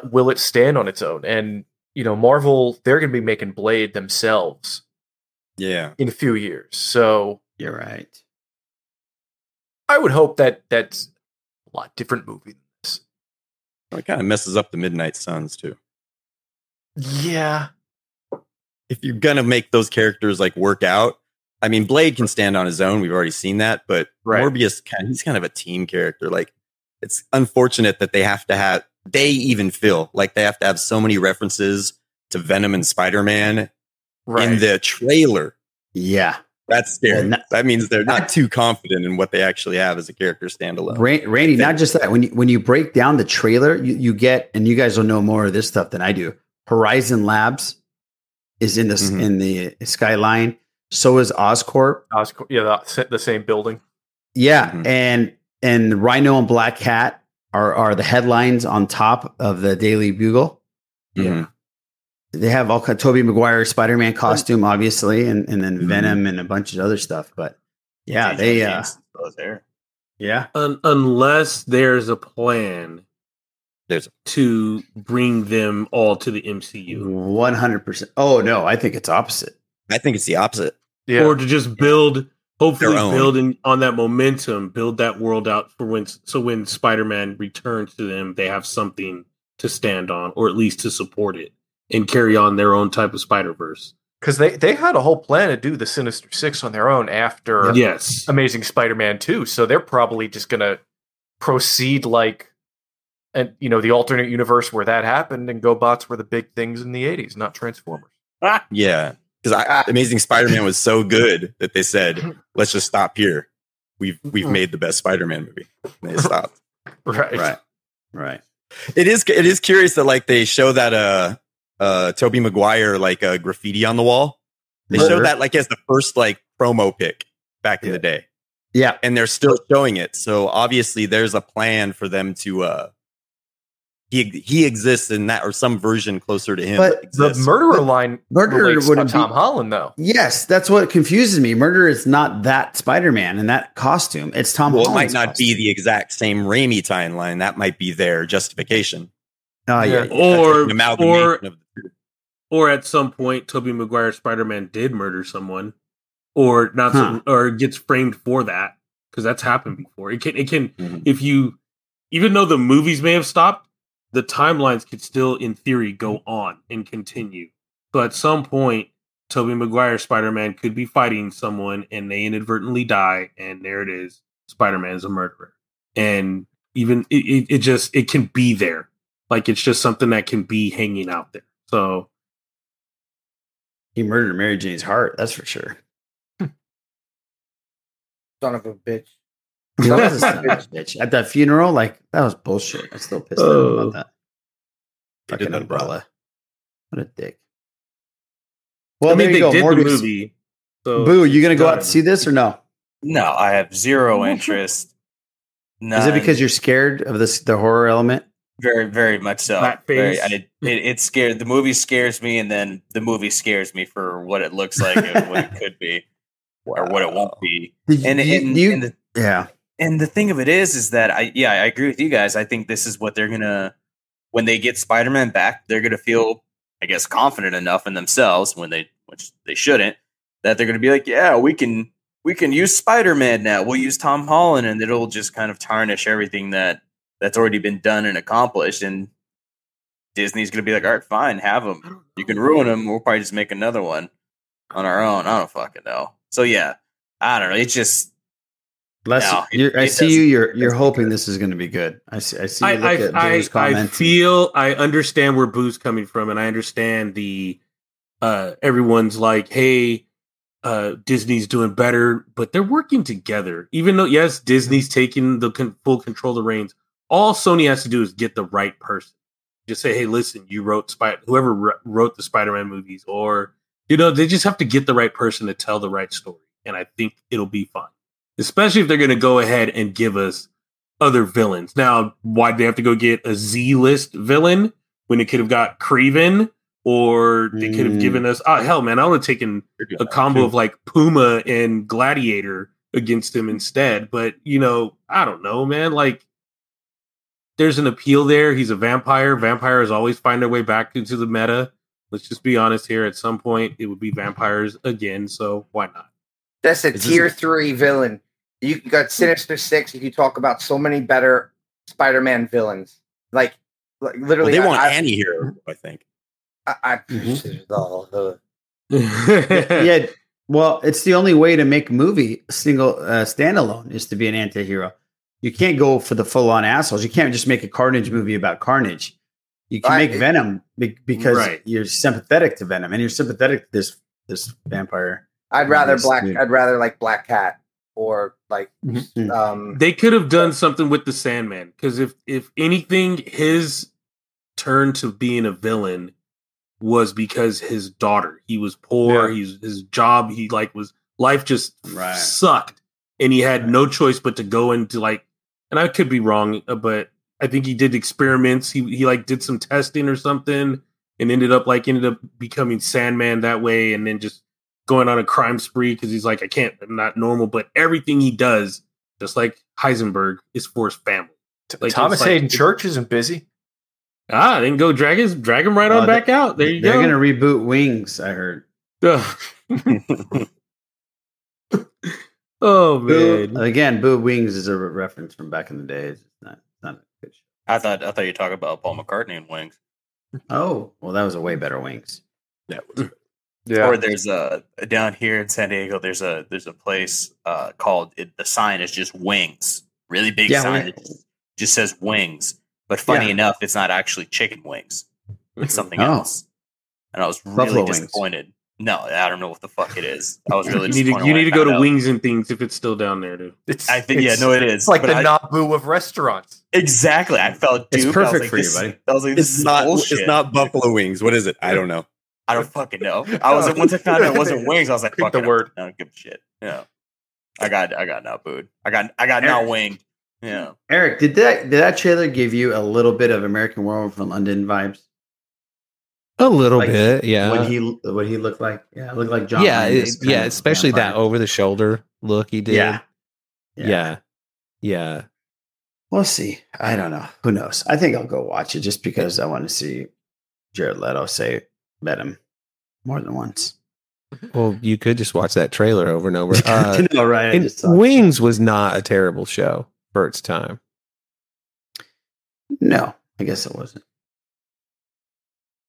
Will it stand on its own? And, Marvel, they're going to be making Blade themselves. Yeah. In a few years. So. You're right. I would hope that that's a lot different movie than this. Well, it kind of messes up the Midnight Suns, too. Yeah. If you're going to make those characters, work out. I mean, Blade can stand on his own. We've already seen that. But right. Morbius, he's kind of a team character. It's unfortunate that they have to have. They even feel like they have to have so many references to Venom and Spider-Man in the trailer. Yeah. That's scary. That means they're not too confident in what they actually have as a character standalone. Randy, not just that. When you break down the trailer, you get, and you guys will know more of this stuff than I do, Horizon Labs is in this in the skyline. So is Oscorp. Oscorp, yeah, the same building. Yeah, and Rhino and Black Cat are the headlines on top of the Daily Bugle. Yeah. They have all kind of Tobey Maguire Spider-Man costume, obviously, and then Venom and a bunch of other stuff. But yeah, there. Yeah. Unless there's a plan to bring them all to the MCU. 100%. Oh no, I think it's opposite. I think it's the opposite. Yeah. Or to just build on that momentum, build that world out for when Spider-Man returns to them, they have something to stand on, or at least to support it and carry on their own type of Spider-Verse. Because they had a whole plan to do the Sinister Six on their own after Amazing Spider-Man 2. So they're probably just going to proceed the alternate universe where that happened, and GoBots were the big things in the 80s, not Transformers. Yeah. Because Amazing Spider-Man was so good that they said, "Let's just stop here. We've made the best Spider-Man movie." And they stopped. Right. It is curious that they show that Tobey Maguire graffiti on the wall. They showed that as the first promo pic back in the day. Yeah, and they're still showing it. So obviously, there's a plan for them to. He exists in that, or some version closer to him. But the murderer would be Tom Holland, though. Yes, that's what confuses me. Murderer is not that Spider-Man in that costume. It's Tom Holland. Well, it might not be the exact same Raimi timeline. That might be their justification. Or at some point, Tobey Maguire's Spider-Man did murder someone, or not, or gets framed for that, because that's happened before. It can even though the movies may have stopped. The timelines could still, in theory, go on and continue. So at some point, Tobey Maguire's Spider-Man could be fighting someone, and they inadvertently die, and there it is. Spider-Man's a murderer. And even it can be there. It's just something that can be hanging out there. So he murdered Mary Jane's heart, that's for sure. Son of a bitch. At that funeral, that was bullshit. I'm still pissed off about that. Fucking umbrella. What a dick. Well, they did the movie. So Boo, you gonna go out and see this or no? No, I have zero interest. None. Is it because you're scared of the horror element? Very, very much so. The movie scares me, and then the movie scares me for what it looks like and what it could be, or what it won't be. And the thing of it is that I agree with you guys. I think this is what they're going to when they get Spider-Man back, they're going to feel, I guess, confident enough in themselves, which they shouldn't, that they're going to be like, yeah, we can use Spider-Man now. We'll use Tom Holland, and it'll just kind of tarnish everything that's already been done and accomplished. And Disney's going to be like, all right, fine, have them. You can ruin them. We'll probably just make another one on our own. I don't fucking know. So, yeah, I don't know. It's just... I see you. You're hoping this is going to be good. I see. I feel. I understand where Boo's coming from, and I understand the everyone's like, "Hey, Disney's doing better," but they're working together. Even though, yes, Disney's taking the full control of the reins. All Sony has to do is get the right person. Just say, "Hey, listen, you wrote whoever wrote the Spider-Man movies," or they just have to get the right person to tell the right story, and I think it'll be fine. Especially if they're going to go ahead and give us other villains. Now, why'd they have to go get a Z-list villain when they could have got Kraven, or they could have given us... Oh, hell, man, I would have taken a combo of like Puma and Gladiator against him instead. But, I don't know, man. Like, there's an appeal there. He's a vampire. Vampires always find their way back into the meta. Let's just be honest here. At some point, it would be vampires again, so why not? That's a tier 3 villain. You got Sinister Six. You can talk about so many better Spider-Man villains. Like literally, well, they want Annie here. I think. Yeah. Well, it's the only way to make a movie standalone is to be an anti-hero. You can't go for the full-on assholes. You can't just make a Carnage movie about Carnage. You can make Venom because you're sympathetic to Venom and you're sympathetic to this vampire. I'd rather Black Cat or like they could have done something with the Sandman, because if anything, his turn to being a villain was because his daughter. He was poor. Yeah. His job. He life just sucked, and he had no choice but to go into like. And I could be wrong, but I think he did experiments. He did some testing or something, and ended up becoming Sandman that way, and then just going on a crime spree because he's like, I'm not normal, but everything he does, just like Heisenberg, is for his family. Thomas Hayden Church isn't busy. Then go drag him right on back out. There you go. They're going to reboot Wings, I heard. Oh, man. Boo Wings is a reference from back in the day. It's not a good show. I thought you were talking about Paul McCartney and Wings. Oh, well, that was a way better Wings. That was Yeah. Or there's down here in San Diego, there's a place called the sign is just Wings, really big sign that just says Wings. But funny enough, it's not actually chicken wings; it's something else. And I was really disappointed. Wings. No, I don't know what the fuck it is. I was really disappointed. You need to go to Wings and Things if it's still down there, dude. It is. It's like the Naboo of restaurants. Exactly, I felt it's perfect for you, buddy. I was like, this is not bullshit. It's not buffalo wings. What is it? I don't know. I don't fucking know. I was once I found out it wasn't wings, I was like, "Fuck the word." I don't give a shit. Yeah, I got not booed. I got not winged. Yeah, Eric, did that trailer give you a little bit of American Werewolf in London vibes? A little bit, yeah. What he looked like? Yeah, looked like John. Yeah, especially that over the shoulder look he did. Yeah. We'll see. I don't know. Who knows? I think I'll go watch it just because I want to see Jared Leto say Venom more than once. Well, you could just watch that trailer over and over. No, right, and Wings was not a terrible show for its time. No, I guess it wasn't.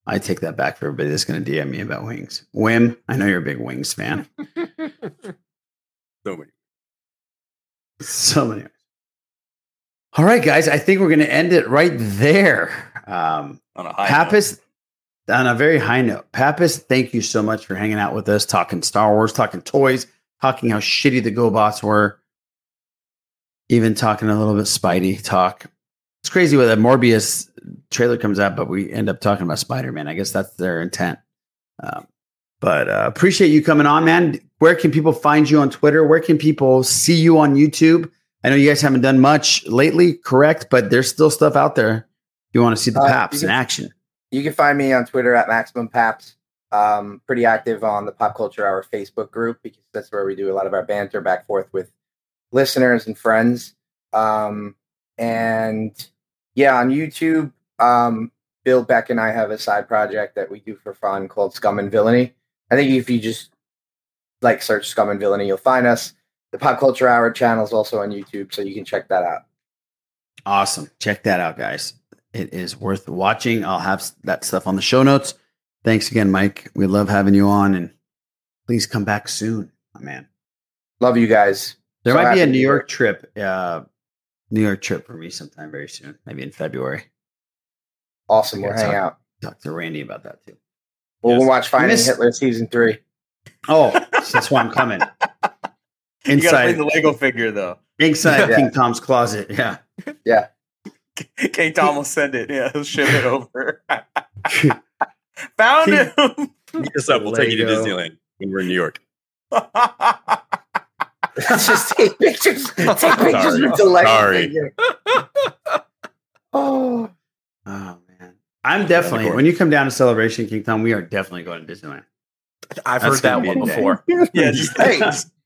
I take that back for everybody that's going to DM me about Wings. Wim, I know you're a big Wings fan. So many. All right, guys, I think we're going to end it right there. On a high Pappas note. On a very high note, Pappas, thank you so much for hanging out with us, talking Star Wars, talking toys, talking how shitty the GoBots were, even talking a little bit Spidey talk. It's crazy when that Morbius trailer comes out, but we end up talking about Spider-Man. I guess that's their intent. But appreciate you coming on, man. Where can people find you on Twitter? Where can people see you on YouTube? I know you guys haven't done much lately, correct? But there's still stuff out there. You want to see the Paps in action. You can find me on Twitter at Maximum Paps. Pretty active on the Pop Culture Hour Facebook group because that's where we do a lot of our banter back and forth with listeners and friends. And yeah, on YouTube, Bill Beck and I have a side project that we do for fun called Scum and Villainy. I think if you just like search Scum and Villainy, you'll find us. The Pop Culture Hour channel is also on YouTube, so you can check that out. Awesome. Check that out, guys. It is worth watching. I'll have that stuff on the show notes. Thanks again, Mike. We love having you on, and please come back soon, my man. Love you guys. There might be a New York trip for me sometime very soon, maybe in February. Awesome. We'll hang out. Talk to Randy about that too. Well, yes. We'll watch Finding Hitler season 3. Oh, that's why I'm coming. Inside, you gotta play the Lego figure though. Inside King Tom's closet. Yeah. Yeah. King Tom will send it. Yeah, he'll ship it over. Found him. Meet us up. We'll take you to Disneyland when we're in New York. Just take pictures. Take pictures with the Lego figure. Oh man, I'm definitely, when you come down to Celebration King Tom, we are definitely going to Disneyland. I've heard that one before. Yeah, just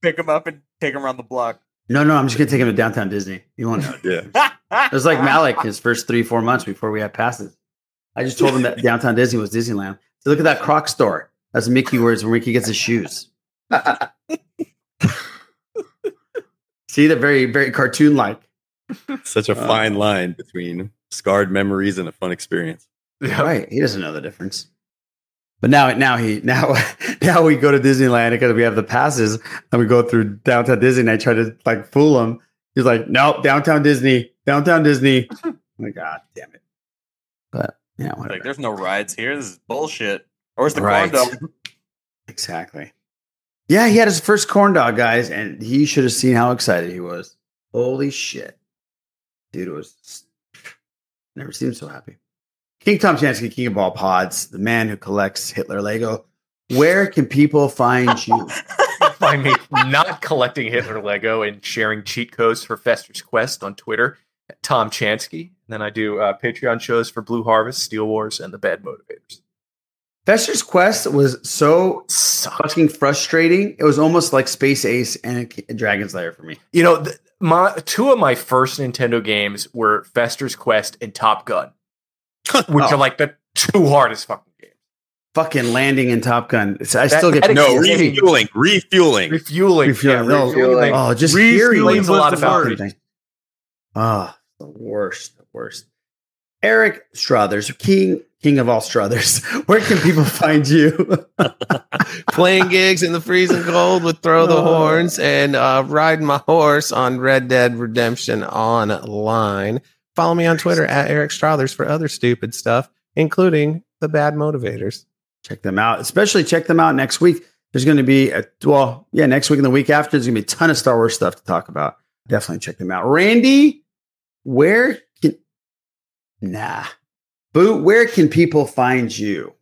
pick them up and take them around the block. No, I'm just gonna take them to downtown Disney. You want to? Yeah. It was like Malik his first 3-4 months before we had passes. I just told him that downtown Disney was Disneyland. So look at that Croc store. That's Mickey words where Mickey gets his shoes. See, they're very, very cartoon-like. Such a fine line between scarred memories and a fun experience. Right, he doesn't know the difference. But now we go to Disneyland because we have the passes, and we go through downtown Disney. And I try to like fool him. He's like, "Nope, downtown Disney." I'm like, God damn it! But yeah, whatever. Like, there's no rides here. This is bullshit. Or is the corn dog? Exactly. Yeah, he had his first corn dog, guys, and he should have seen how excited he was. Holy shit, dude! It was never seemed so happy. King Tom Chansky, King of All Pods, the man who collects Hitler Lego. Where can people find you? Find me not collecting Hitler Lego and sharing cheat codes for Fester's Quest on Twitter at Tom Chansky. And then I do Patreon shows for Blue Harvest, Steel Wars, and the Bad Motivators. Fester's Quest was so fucking frustrating. It was almost like Space Ace and Dragon's Lair for me. You know, two of my first Nintendo games were Fester's Quest and Top Gun. Which are like the two hardest fucking games. Fucking landing in Top Gun. Refueling. Oh, just hearing a lot about everything. Ah, the worst. Eric Strothers, King of all Strothers. Where can people find you? Playing gigs in the freezing cold with Throw the Horns and riding my horse on Red Dead Redemption online. Follow me on Twitter at Eric Strothers for other stupid stuff, including the Bad Motivators. Check them out. Especially check them out next week. There's going to be next week and the week after, there's going to be a ton of Star Wars stuff to talk about. Definitely check them out. Randy, where can people find you?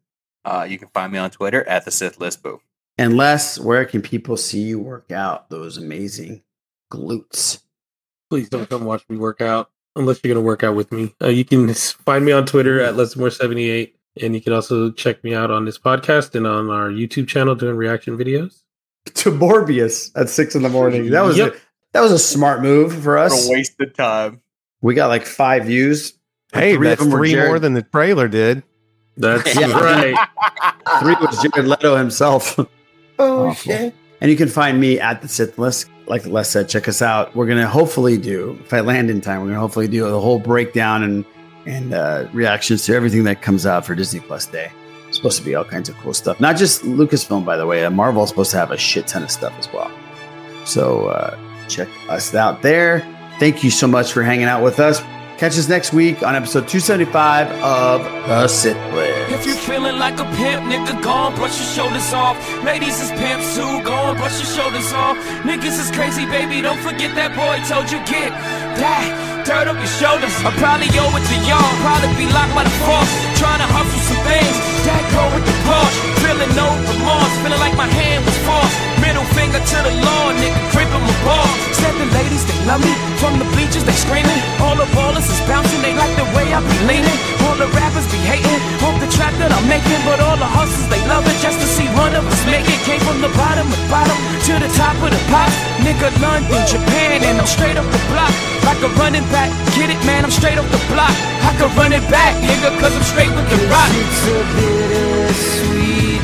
You can find me on Twitter at The Sith List, boo. And Les, where can people see you work out those amazing glutes? Please don't come watch me work out. Unless you're going to work out with me. You can find me on Twitter at LesMore78. And you can also check me out on this podcast and on our YouTube channel doing reaction videos. To Morbius at 6 a.m. That was a smart move for us. What a waste of time. We got like 5 views. Hey, that's 3 more than the trailer did. That's right. 3 was Jared Leto himself. Oh, shit. And you can find me at The Sith List. Like Les said, check us out. We're going to hopefully do, if I land in time, the whole breakdown and reactions to everything that comes out for Disney Plus Day. It's supposed to be all kinds of cool stuff. Not just Lucasfilm, by the way. Marvel's supposed to have a shit ton of stuff as well. So check us out there. Thank you so much for hanging out with us. Catch us next week on episode 275 of The Sith List. If you're feeling like a pimp, nigga, go on, brush your shoulders off. Ladies is pimps too, go on, brush your shoulders off. Niggas is crazy, baby, don't forget that boy told you get that dirt up your shoulders. I probably owe it to y'all, probably be locked by the force. Trying to hustle some things, that go with the Porsche. Feeling no remorse, feeling like my hand was forced. Middle finger to the Lord, nigga, gripping my ball. Said the ladies, they love me. From the bleachers, they screaming. All the ballers is bouncing, they like the way I be leaning. All the rappers be hating. Hope the track that I'm making. But all the hustlers, they love it just to see one of us make it. Came from the bottom to the top. top of the pops, nigga, London, Japan, and I'm straight up the block. I can run it back, get it, man, I'm straight up the block. I can run it back, nigga, cause I'm straight with the rock. It's a bittersweet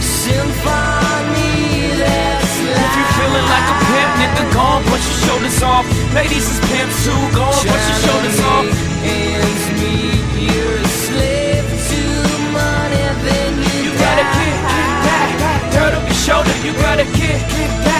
symphony that's loud. If you feeling like a pimp, nigga, go on, put your shoulders off. Ladies is pimps too, go on, put your shoulders off. Ends meet, you're a slave to money, then you gotta kick back, dirt up your shoulder. You gotta kick back.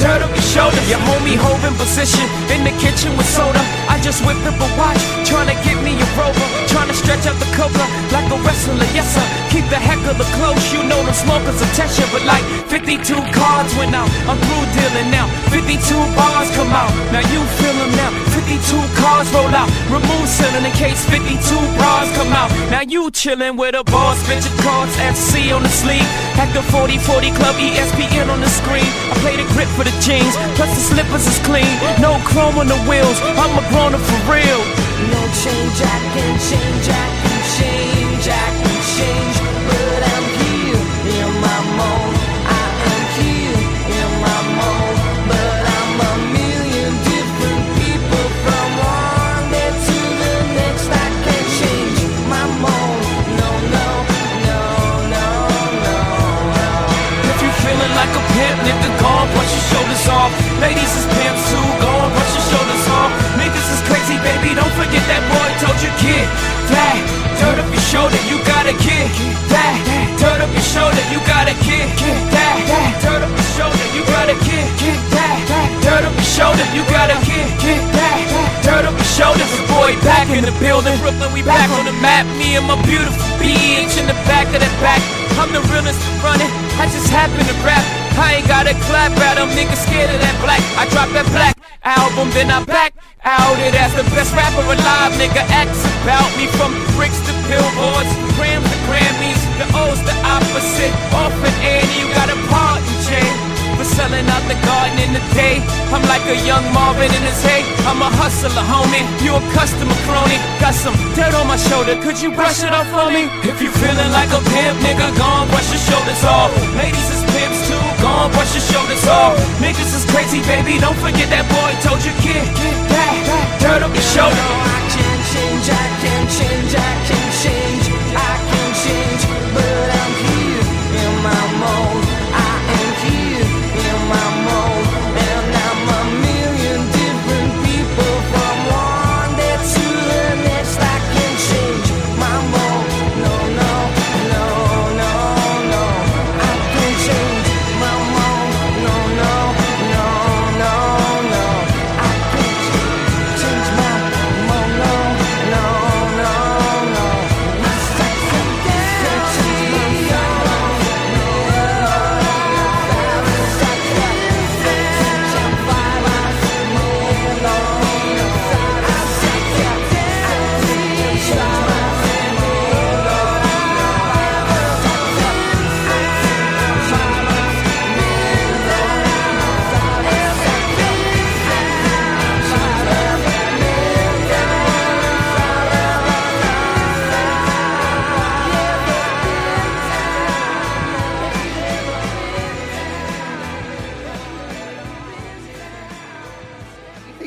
Dirt up your shoulder. Your homie holding position in the kitchen with soda. I just whipped up a watch, tryna get me a rover, tryna stretch out the cover like a wrestler, yes sir. Keep the heckler close, you know them smokers are tension. But like 52 cards went out, I'm through dealing now. 52 bars come out, now you feel them now. 52 cars roll out, remove ceiling in case 52 bras come out. Now you chillin' with a boss, bitch of cards, FC on the sleeve. Hack the 40-40 club, ESPN on the screen. I play the grip for the jeans, plus the slippers is clean. No chrome on the wheels, I'm a grown up for real. No change, I can change, I can change, I can change. But I'm here in my mode, I am here in my mode. But I'm a million different people from one day to the next. I can change my mode, no. If you're feeling like a pimp, nigga, go on, brush your shoulders off. Ladies is pimps too, go on, brush your shoulders off. Niggas is crazy, baby, don't forget that boy told you, kid. That, dirt up your shoulder, you gotta kick. That, dirt up your shoulder, you gotta kick. That, dirt up your shoulder, you gotta kick. That, dirt up your shoulder, you gotta kick. That, dirt up your shoulder, the boy back in the building. Brooklyn, we back on the map. Me and my beautiful bitch in the back of that back. I'm the realest running, I just happen to rap. I ain't gotta clap at them, niggas scared of that black. I drop that black album, then I'm back out it as the best rapper alive, nigga. Acts about me from bricks to billboards, grams to Grammys, the O's the opposite. Off and Annie, you got a party chain. For selling out the garden in the day, I'm like a young Marvin in his hay. I'm a hustler, homie, you a customer crony. Got some dirt on my shoulder, could you brush it off for me? If you feeling like a pimp, nigga, go on, brush your shoulders off. Ladies is pimps too, go on, brush your shoulders off. Niggas is crazy, baby, don't forget that boy told you, kid. That, dirt up your shoulder. No, I can change, I can change, I can change, I can change. But I'm here in my mode, I am here in my mode. And I'm a million different people from one day to the next. I can change my mode, no. I can change my mode, no. I can change my mode, no. I can change my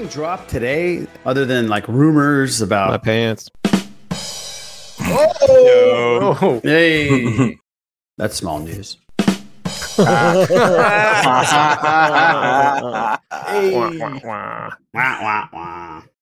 drop today other than like rumors about my pants. Oh, hey, that's small news. Hey.